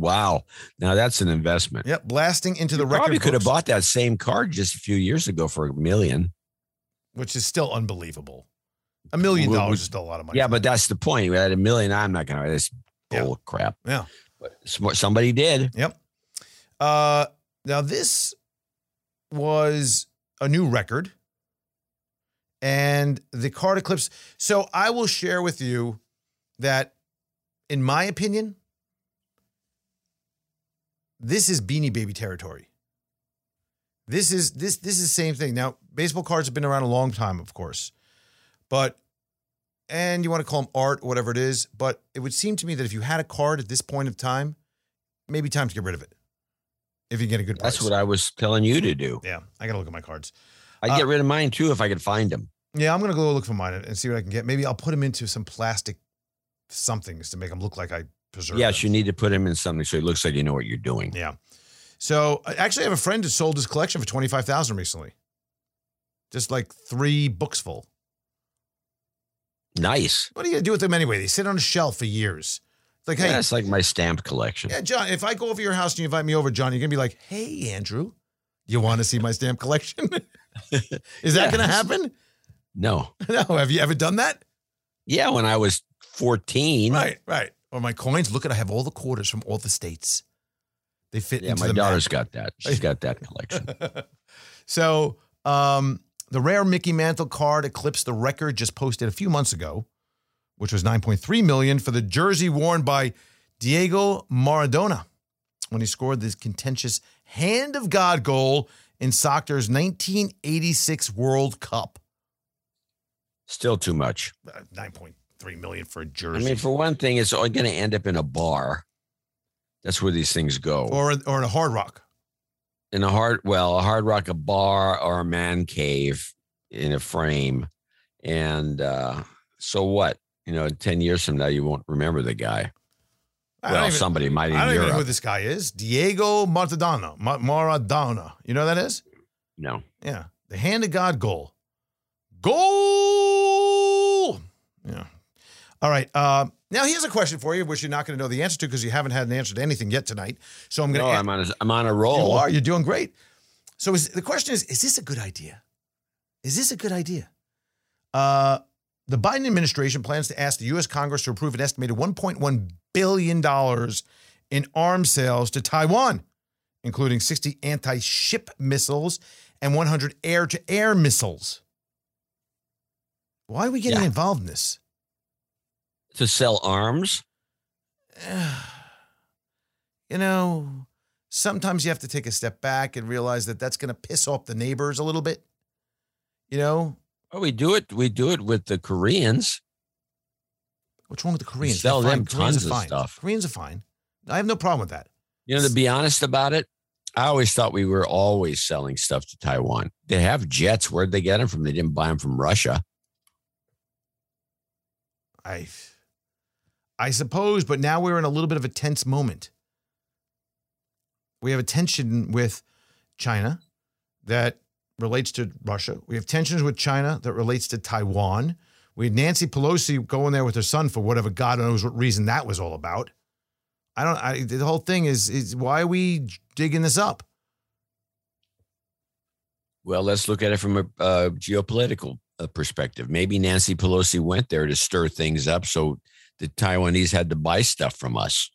Wow. Now that's an investment. Yep, blasting into the record books. You probably could have bought that same card just a few years ago for $1 million. Which is still unbelievable. $1 million is still a lot of money. Yeah, but that's the point. We had $1 million. I'm not going to. That's bull crap. Yeah. But somebody did. Yep. Now this was a new record. And the card eclipse. So I will share with you that, in my opinion, this is Beanie Baby territory. This is the same thing. Now, baseball cards have been around a long time, of course. But, and you want to call them art, whatever it is. But it would seem to me that if you had a card at this point of time, maybe time to get rid of it. If you get a good price. That's what I was telling you to do. Yeah, I got to look at my cards. I'd get rid of mine, too, if I could find them. Yeah, I'm going to go look for mine and see what I can get. Maybe I'll put them into some plastic somethings to make them look like I preserved them. Yes, you need to put them in something so it looks like you know what you're doing. Yeah. So, actually, I have a friend who sold his collection for $25,000 recently. Just like 3 books full. Nice. What are you going to do with them anyway? They sit on a shelf for years. It's like, hey. That's like my stamp collection. Yeah, John, if I go over to your house and you invite me over, John, you're going to be like, hey, Andrew, you want to see my stamp collection? Is that going to happen? No. No. Have you ever done that? Yeah, when I was 14. Right, right. Or my coins. Look, I have all the quarters from all the states. They fit into the daughter's got that. She's got that collection. So the rare Mickey Mantle card eclipsed the record just posted a few months ago, which was $9.3 million for the jersey worn by Diego Maradona when he scored this contentious hand of God goal in soccer's 1986 World Cup. Still too much. $9.3 million for a jersey. I mean, for one thing, it's only going to end up in a bar. That's where these things go. Or in a Hard Rock. A Hard Rock, a bar, or a man cave in a frame. And so what? 10 years from now, you won't remember the guy. Well, somebody might in Europe. I don't even know who this guy is. Diego Maradona. Maradona. You know who that is? No. Yeah. The hand of God goal. Goal! Yeah. All right. Now, here's a question for you, which you're not going to know the answer to because you haven't had an answer to anything yet tonight. So I'm going to. I'm on a roll. You are. You're doing great. So the question is this a good idea? Is this a good idea? The Biden administration plans to ask the U.S. Congress to approve an estimated $1.1 billion in arms sales to Taiwan, including 60 anti-ship missiles and 100 air-to-air missiles. Why are we getting involved in this? To sell arms? Sometimes you have to take a step back and realize that that's going to piss off the neighbors a little bit. Well, we do it with the Koreans. What's wrong with the Koreans? We sell them tons of stuff. Koreans are fine. I have no problem with that. To be honest about it, I always thought we were always selling stuff to Taiwan. They have jets. Where'd they get them from? They didn't buy them from Russia. I suppose, but now we're in a little bit of a tense moment. We have a tension with China that relates to Russia. We have tensions with China that relates to Taiwan. We had Nancy Pelosi going there with her son for whatever God knows what reason that was all about. I don't. The whole thing is why are we digging this up? Well, let's look at it from a geopolitical perspective. Maybe Nancy Pelosi went there to stir things up, so the Taiwanese had to buy stuff from us.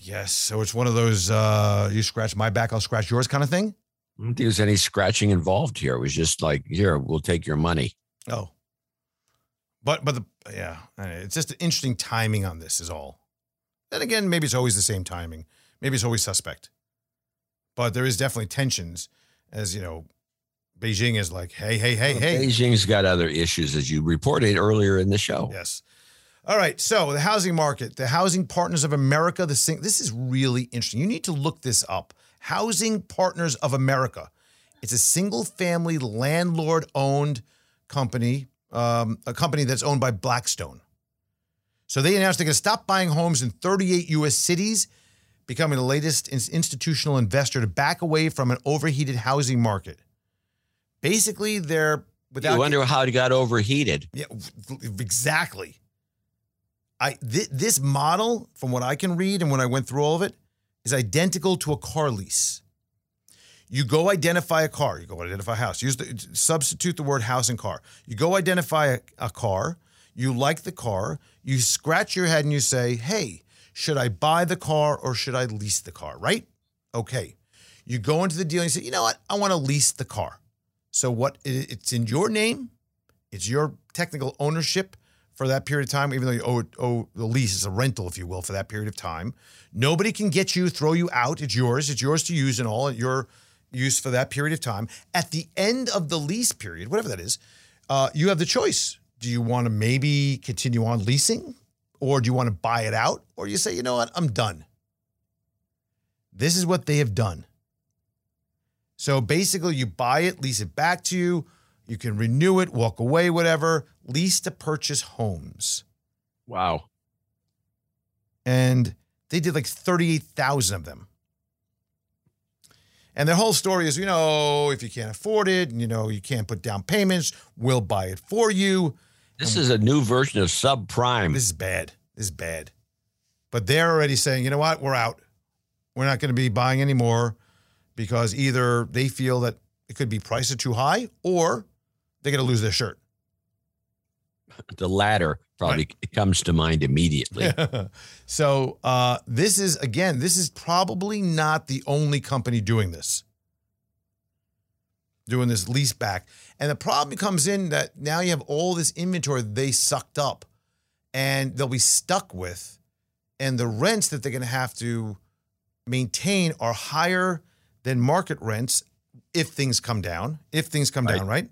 Yes, so it's one of those you scratch my back, I'll scratch yours kind of thing? I don't think there's any scratching involved here. It was just like, here, we'll take your money. Oh. But the, yeah, it's just interesting timing on this is all. Then again, maybe it's always the same timing. Maybe it's always suspect. But there is definitely tensions as, you know, Beijing is like, hey. Beijing's got other issues, as you reported earlier in the show. Yes. All right, so the housing market, the Housing Partners of America, this is really interesting. You need to look this up. Housing Partners of America. It's a single-family landlord-owned company, a company that's owned by Blackstone. So they announced they're going to stop buying homes in 38 U.S. cities, becoming the latest institutional investor to back away from an overheated housing market. Basically, they're... without. You wonder how it got overheated. Yeah, exactly. This model, from what I can read and when I went through all of it, is identical to a car lease. You go identify a car. You go identify a house. Substitute the word house and car. You go identify a car. You like the car. You scratch your head and you say, hey, should I buy the car or should I lease the car, right? Okay. You go into the deal and you say, you know what? I want to lease the car. So what? It's in your name. It's your technical ownership for that period of time, even though you owe the lease, it's a rental, if you will, for that period of time. Nobody can get you, throw you out. It's yours. It's yours to use and all your use for that period of time. At the end of the lease period, whatever that is, you have the choice. Do you want to maybe continue on leasing or do you want to buy it out? Or you say, you know what, I'm done. This is what they have done. So basically you buy it, lease it back to you. You can renew it, walk away, whatever. Lease to purchase homes. Wow. And they did like 38,000 of them. And their whole story is, you know, if you can't afford it, and, you know, you can't put down payments, we'll buy it for you. This is a new version of subprime. This is bad. This is bad. But they're already saying, you know what? We're out. We're not going to be buying anymore because either they feel that it could be priced too high or they're going to lose their shirt. The latter probably comes to mind immediately. So this is, again, this is probably not the only company doing this lease back. And the problem comes in that now you have all this inventory they sucked up and they'll be stuck with. And the rents that they're going to have to maintain are higher than market rents if things come down, right?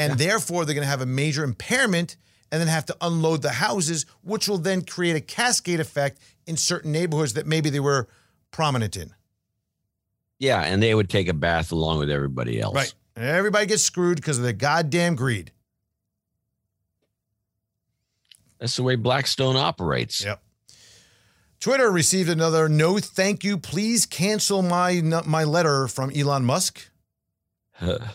And therefore, they're going to have a major impairment and then have to unload the houses, which will then create a cascade effect in certain neighborhoods that maybe they were prominent in. Yeah, and they would take a bath along with everybody else. Right. And everybody gets screwed because of their goddamn greed. That's the way Blackstone operates. Yep. Twitter received another no thank you, please cancel my letter from Elon Musk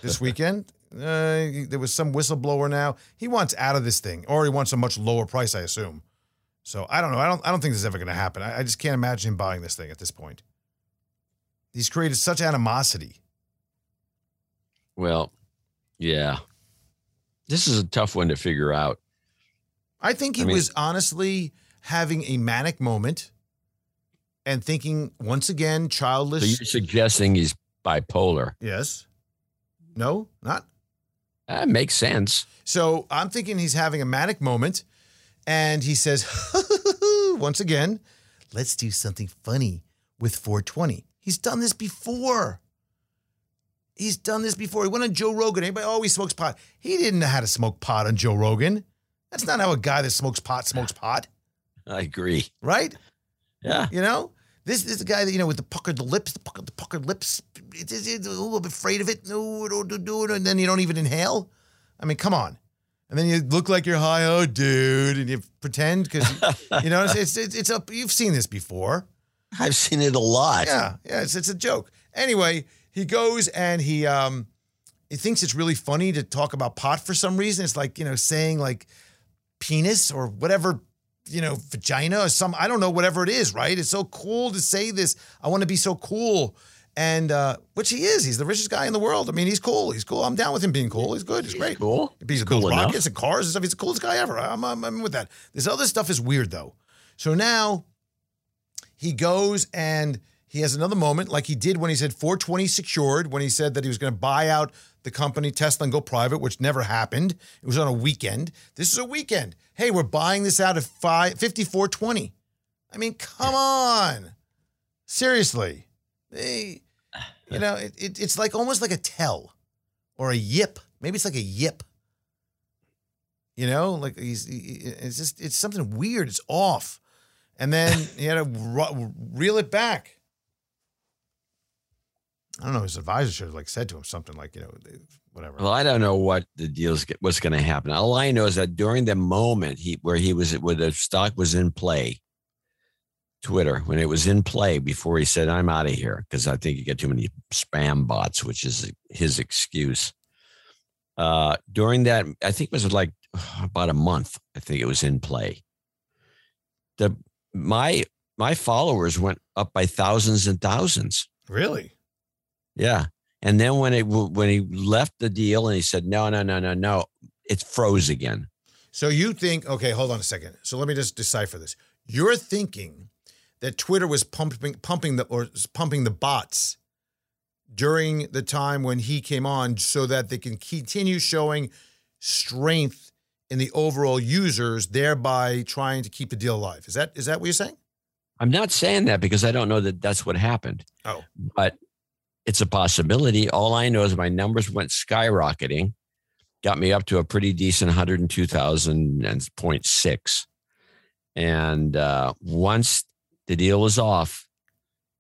this weekend. There was some whistleblower now. He wants out of this thing, or he wants a much lower price, I assume. So I don't know. I don't think this is ever going to happen. I just can't imagine him buying this thing at this point. He's created such animosity. Well, yeah. This is a tough one to figure out. I think he was honestly having a manic moment and thinking, once again, childish. So you're suggesting he's bipolar. Yes. No, not. That makes sense. So I'm thinking he's having a manic moment, and he says, once again, let's do something funny with 420. He's done this before. He went on Joe Rogan. Anybody always smokes pot. He didn't know how to smoke pot on Joe Rogan. That's not how a guy that smokes pot smokes pot. I agree. Right? Yeah. You know? This is the guy that, you know, with the puckered lips, I'm afraid of it. No, don't do it. And then you don't even inhale. I mean, come on. And then you look like you're high, oh, dude, and you pretend because, you know, it's up. You've seen this before. I've seen it a lot. Yeah, it's a joke. Anyway, he goes and he thinks it's really funny to talk about pot for some reason. It's like, you know, saying like penis or whatever you know, vagina or some, I don't know, whatever it is, right? It's so cool to say this. I want to be so cool. And, which he is. He's the richest guy in the world. I mean, he's cool. He's cool. I'm down with him being cool. He's good. He's great. Cool. He's cool enough. Rockets and cars and stuff. He's the coolest guy ever. I'm with that. This other stuff is weird, though. So now he goes and he has another moment like he did when he said 420 secured, when he said that he was going to buy out the company Tesla and go private, which never happened. It was on a weekend. This is a weekend. Hey, we're buying this out at 5420. I mean, come on. Seriously. They, you know, it's like almost like a tell or a yip. Maybe it's like a yip. You know, like it's just, it's something weird. It's off. And then he had to reel it back. I don't know. His advisor should have like said to him something like, you know, whatever. Well, I don't know what the deal's, what's going to happen. All I know is that during the moment where the stock was in play, Twitter, when it was in play before he said, I'm out of here, because I think you get too many spam bots, which is his excuse. During that, I think it was like about a month, I think it was in play. My followers went up by thousands and thousands. Really? Yeah. And then when he left the deal and he said, no, it froze again. So you think, okay, hold on a second. So let me just decipher this. You're thinking that Twitter was pumping the bots during the time when he came on so that they can continue showing strength in the overall users, thereby trying to keep the deal alive. Is that what you're saying? I'm not saying that because I don't know that that's what happened. Oh. But it's a possibility. All I know is my numbers went skyrocketing, got me up to a pretty decent 102,000.6. And once the deal was off,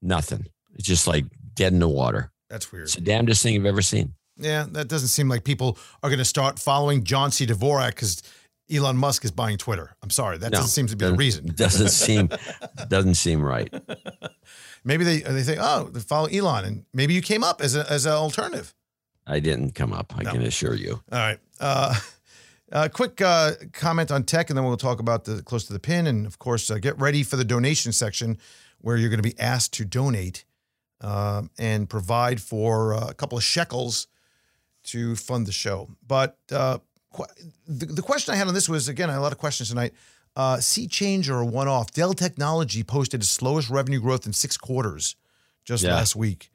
nothing. It's just like dead in the water. That's weird. It's the damnedest thing I've ever seen. Yeah, that doesn't seem like people are going to start following John C. Dvorak because Elon Musk is buying Twitter. I'm sorry. That doesn't seem to be the reason. Doesn't seem right. Maybe they think, oh, they follow Elon. And maybe you came up as an alternative. I didn't come up. I can assure you. All right. Quick comment on tech, and then we'll talk about the close to the pin. And, of course, get ready for the donation section where you're going to be asked to donate and provide for a couple of shekels to fund the show. But the question I had on this was, again, I had a lot of questions tonight. Sea change or a one-off? Dell Technology posted its slowest revenue growth in 6 quarters just last week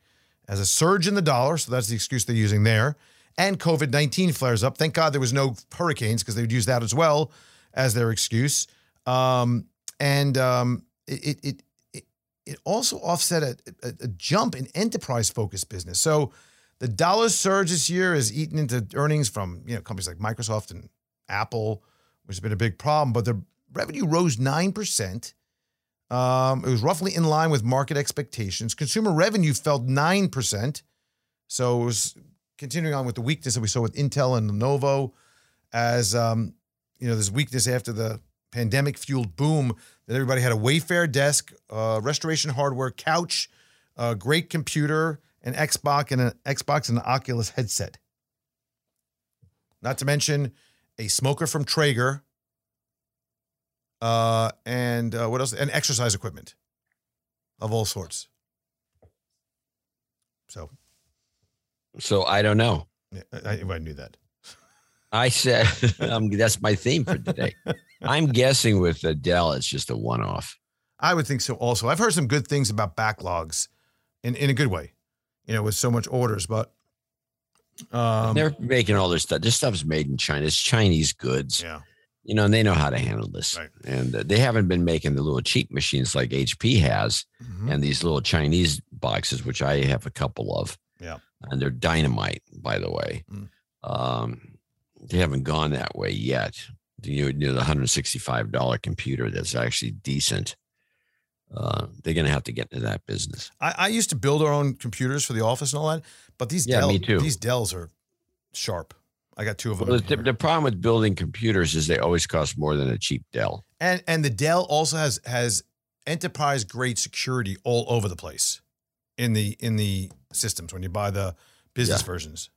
as a surge in the dollar. So that's the excuse they're using there. And COVID-19 flares up. Thank God there was no hurricanes because they would use that as well as their excuse. It also offset a jump in enterprise-focused business. So the dollar surge this year has eaten into earnings from companies like Microsoft and Apple, which has been a big problem. But their revenue rose 9%. It was roughly in line with market expectations. Consumer revenue fell 9%. So it was continuing on with the weakness that we saw with Intel and Lenovo as, this weakness after the pandemic-fueled boom that everybody had a Wayfair desk, restoration hardware, couch, great computer, an Xbox and an Oculus headset. Not to mention a smoker from Traeger and what else? And exercise equipment of all sorts. So I don't know. I knew that. I said, that's my theme for today. I'm guessing with Dell, it's just a one-off. I would think so also. I've heard some good things about backlogs in a good way, with so much orders. But they're making all their stuff. This stuff's made in China. It's Chinese goods. Yeah. And they know how to handle this. Right. And they haven't been making the little cheap machines like HP has and these little Chinese boxes, which I have a couple of. Yeah. And they're dynamite, by the way. They haven't gone that way yet. The $165 computer that's actually decent. They're going to have to get into that business. I used to build our own computers for the office and all that, but these Dells are sharp. I got two of them. The problem with building computers is they always cost more than a cheap Dell. And the Dell also has enterprise grade security all over the place in the systems when you buy the business versions.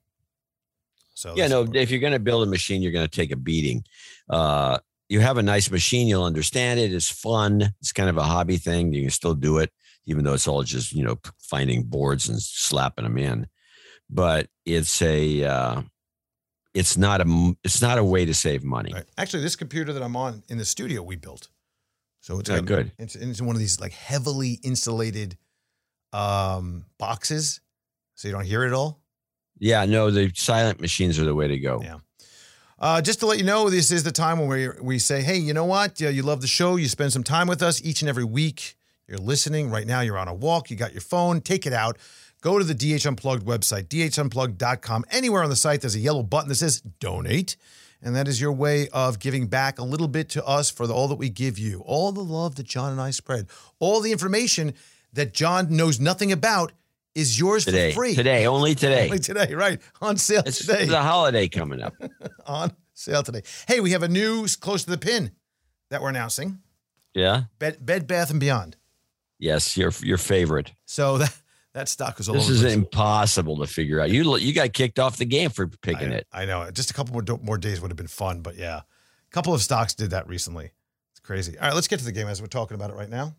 So if you're going to build a machine, you're going to take a beating. you have a nice machine, you'll understand it. It's fun. It's kind of a hobby thing. You can still do it, even though it's all just, you know, finding boards and slapping them in. But it's a, it's not a way to save money. Right. Actually, this computer that I'm on in the studio we built, so it's got, good. It's one of these like heavily insulated boxes, so you don't hear it all. Yeah, no, the silent machines are the way to go. Yeah. Just to let you know, this is the time when we say, hey, you know what? Yeah, you love the show. You spend some time with us each and every week. You're listening right now. You're on a walk. You got your phone. Take it out. Go to the DH Unplugged website, dhunplugged.com. Anywhere on the site, there's a yellow button that says donate. And that is your way of giving back a little bit to us for all that we give you. All the love that John and I spread. All the information that John knows nothing about is yours today, for free. Today, only today. Only today, right. On sale today. It's the holiday coming up. On sale today. Hey, we have a new Close to the Pin that we're announcing. Yeah. Bed Bath & Beyond. Yes, your favorite. So that stock was all over the place. This is impossible to figure out. You got kicked off the game for picking it. I know. Just a couple more days would have been fun, but yeah. A couple of stocks did that recently. It's crazy. All right, let's get to the game as we're talking about it right now.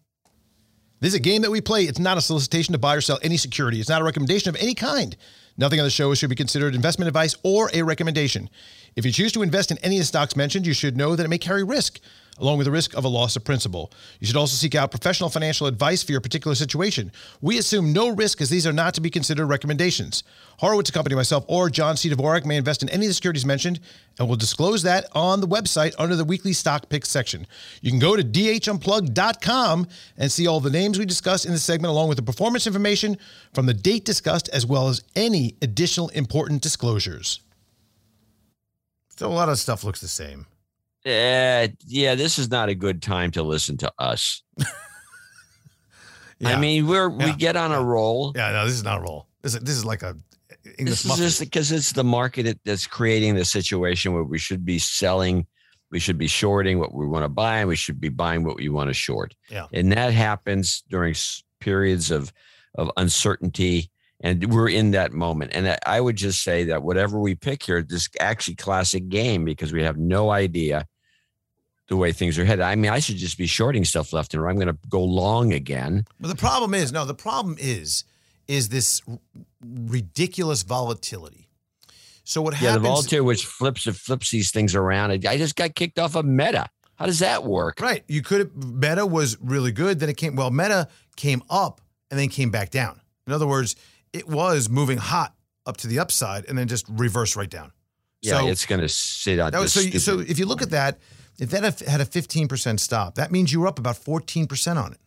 This is a game that we play. It's not a solicitation to buy or sell any security. It's not a recommendation of any kind. Nothing on the show should be considered investment advice or a recommendation. If you choose to invest in any of the stocks mentioned, you should know that it may carry risk, along with the risk of a loss of principal. You should also seek out professional financial advice for your particular situation. We assume no risk, as these are not to be considered recommendations. Horowitz, the company, myself, or John C. Dvorak may invest in any of the securities mentioned, and we'll disclose that on the website under the weekly stock picks section. You can go to dhunplugged.com and see all the names we discussed in this segment, along with the performance information from the date discussed, as well as any additional important disclosures. So a lot of stuff looks the same. Yeah, this is not a good time to listen to us. Yeah. I mean, we get on a roll. Yeah, no, this is not a roll. This is like a English muffin. This is just because it's the market that's creating the situation where we should be selling, we should be shorting what we want to buy, and we should be buying what we want to short. Yeah. And that happens during periods of uncertainty, and we're in that moment. And I would just say that whatever we pick here, this is actually classic game because we have no idea the way things are headed. I mean, I should just be shorting stuff left and right. I'm going to go long again. But the problem is this ridiculous volatility. So what happens? Yeah, the volatility which flips these things around. I just got kicked off of Meta. How does that work? Right. Meta was really good. Then Meta came up and then came back down. In other words, it was moving hot up to the upside and then just reverse right down. Yeah, so it's going to sit on this. So if you look at that, if that had a 15% stop, that means you were up about 14% on it.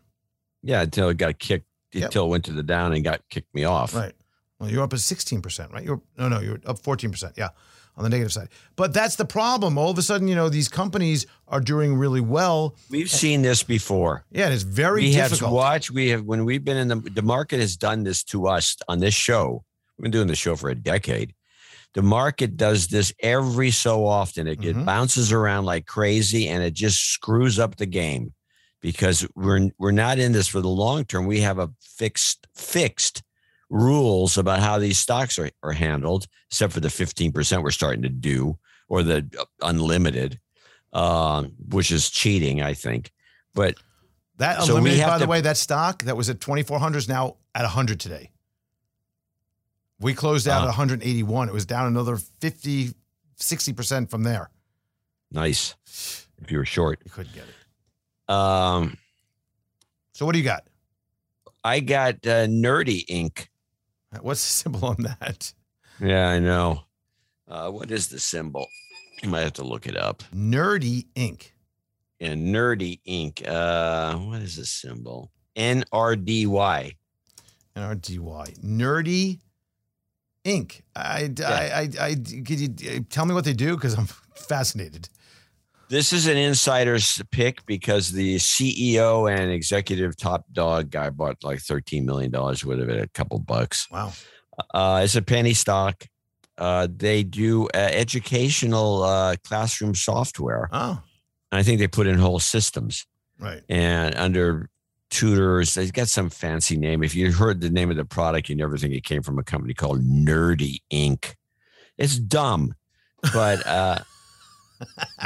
Yeah, until it got kicked, until it went to the down and got kicked me off. Right. Well, you're up at 16%, right? You're up 14%, yeah, on the negative side. But that's the problem. All of a sudden, these companies are doing really well. We've seen this before. Yeah, it's very difficult. When we've been in the market has done this to us on this show. We've been doing the show for a decade. The market does this every so often. It bounces around like crazy, and it just screws up the game because we're not in this for the long term. We have a fixed rules about how these stocks are handled, except for the 15% we're starting to do, or the unlimited, which is cheating, I think. But that unlimited, by the way, that stock that was at 2,400 is now at 100 today. We closed out at 181. It was down another 50, 60% from there. Nice. If you were short, you couldn't get it. So what do you got? I got Nerdy Inc. What's the symbol on that? Yeah, I know. What is the symbol? You might have to look it up. Nerdy Inc. And Nerdy Inc. What is the symbol? NRDY. NRDY. Nerdy Inc. Could you tell me what they do? Because I'm fascinated. This is an insider's pick because the CEO and executive top dog guy bought like $13 million worth of it, a couple bucks. Wow. It's a penny stock. They do educational classroom software. Oh. And I think they put in whole systems. Right. And under tutors, they've got some fancy name. If you heard the name of the product, you never think it came from a company called Nerdy Inc. It's dumb, but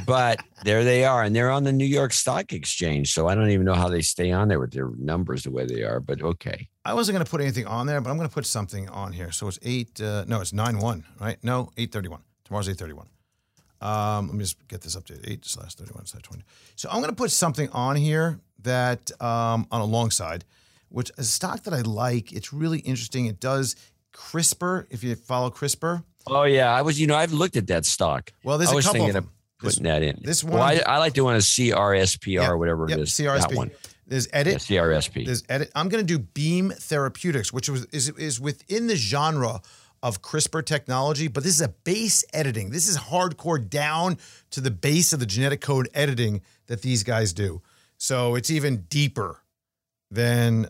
But there they are. And they're on the New York Stock Exchange. So I don't even know how they stay on there with their numbers the way they are. But okay. I wasn't going to put anything on there, but I'm going to put something on here. So it's 9-1, right? No, 8:31. Tomorrow's 8:31. Let me just get this updated. 8/31/20. So I'm going to put something on here that on a long side, which is a stock that I like. It's really interesting. It does CRISPR, if you follow CRISPR. Oh, yeah. I was, you know, I've looked at that stock. Well, there's a couple of them. Putting that in. This one, well, I like the one is CRSP or whatever it is. CRSP. That one. There's Edit. Yeah, CRSP. There's Edit. I'm going to do Beam Therapeutics, which is within the genre of CRISPR technology, but this is a base editing. This is hardcore down to the base of the genetic code editing that these guys do. So it's even deeper than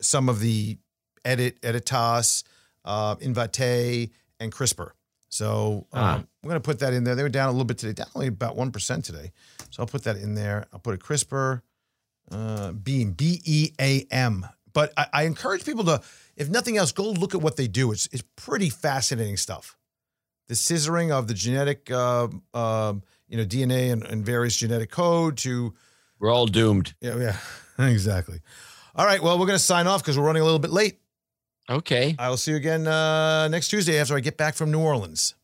some of the Edit, Editas, Invitae, and CRISPR. So we're going to put that in there. They were down a little bit today, down only about 1% today. So I'll put that in there. I'll put a CRISPR, Beam, B-E-A-M. But I encourage people to, if nothing else, go look at what they do. It's pretty fascinating stuff. The scissoring of the genetic, DNA and various genetic code to... We're all doomed. Yeah, exactly. All right, well, we're going to sign off because we're running a little bit late. Okay. I will see you again next Tuesday after I get back from New Orleans.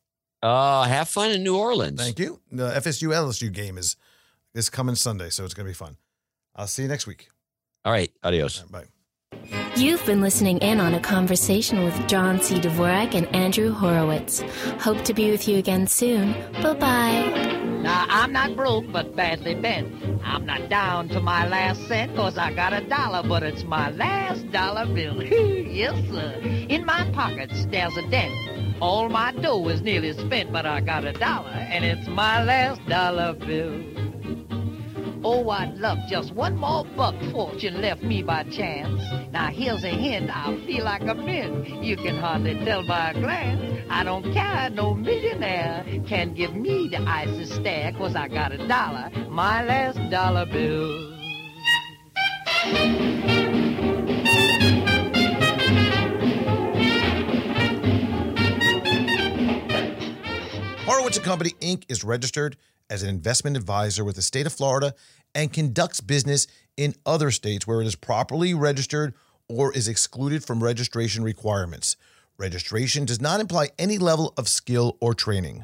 Have fun in New Orleans. Thank you. The FSU-LSU game is this coming Sunday, so it's going to be fun. I'll see you next week. All right. Adios. All right, bye. You've been listening in on a conversation with John C. Dvorak and Andrew Horowitz. Hope to be with you again soon. Bye-bye. Now, I'm not broke, but badly bent. I'm not down to my last cent, 'cause I got $1, but it's my last dollar bill. Yes, sir. In my pockets, there's a dent. All my dough is nearly spent, but I got $1, and it's my last dollar bill. Oh, I'd love just one more buck fortune left me by chance. Now, here's a hint, I feel like a mint. You can hardly tell by a glance. I don't care, no millionaire can give me the icy stare, 'cause I got $1, my last dollar bill. Horowitz & Company, Inc. is registered as an investment advisor with the state of Florida and conducts business in other states where it is properly registered or is excluded from registration requirements. Registration does not imply any level of skill or training.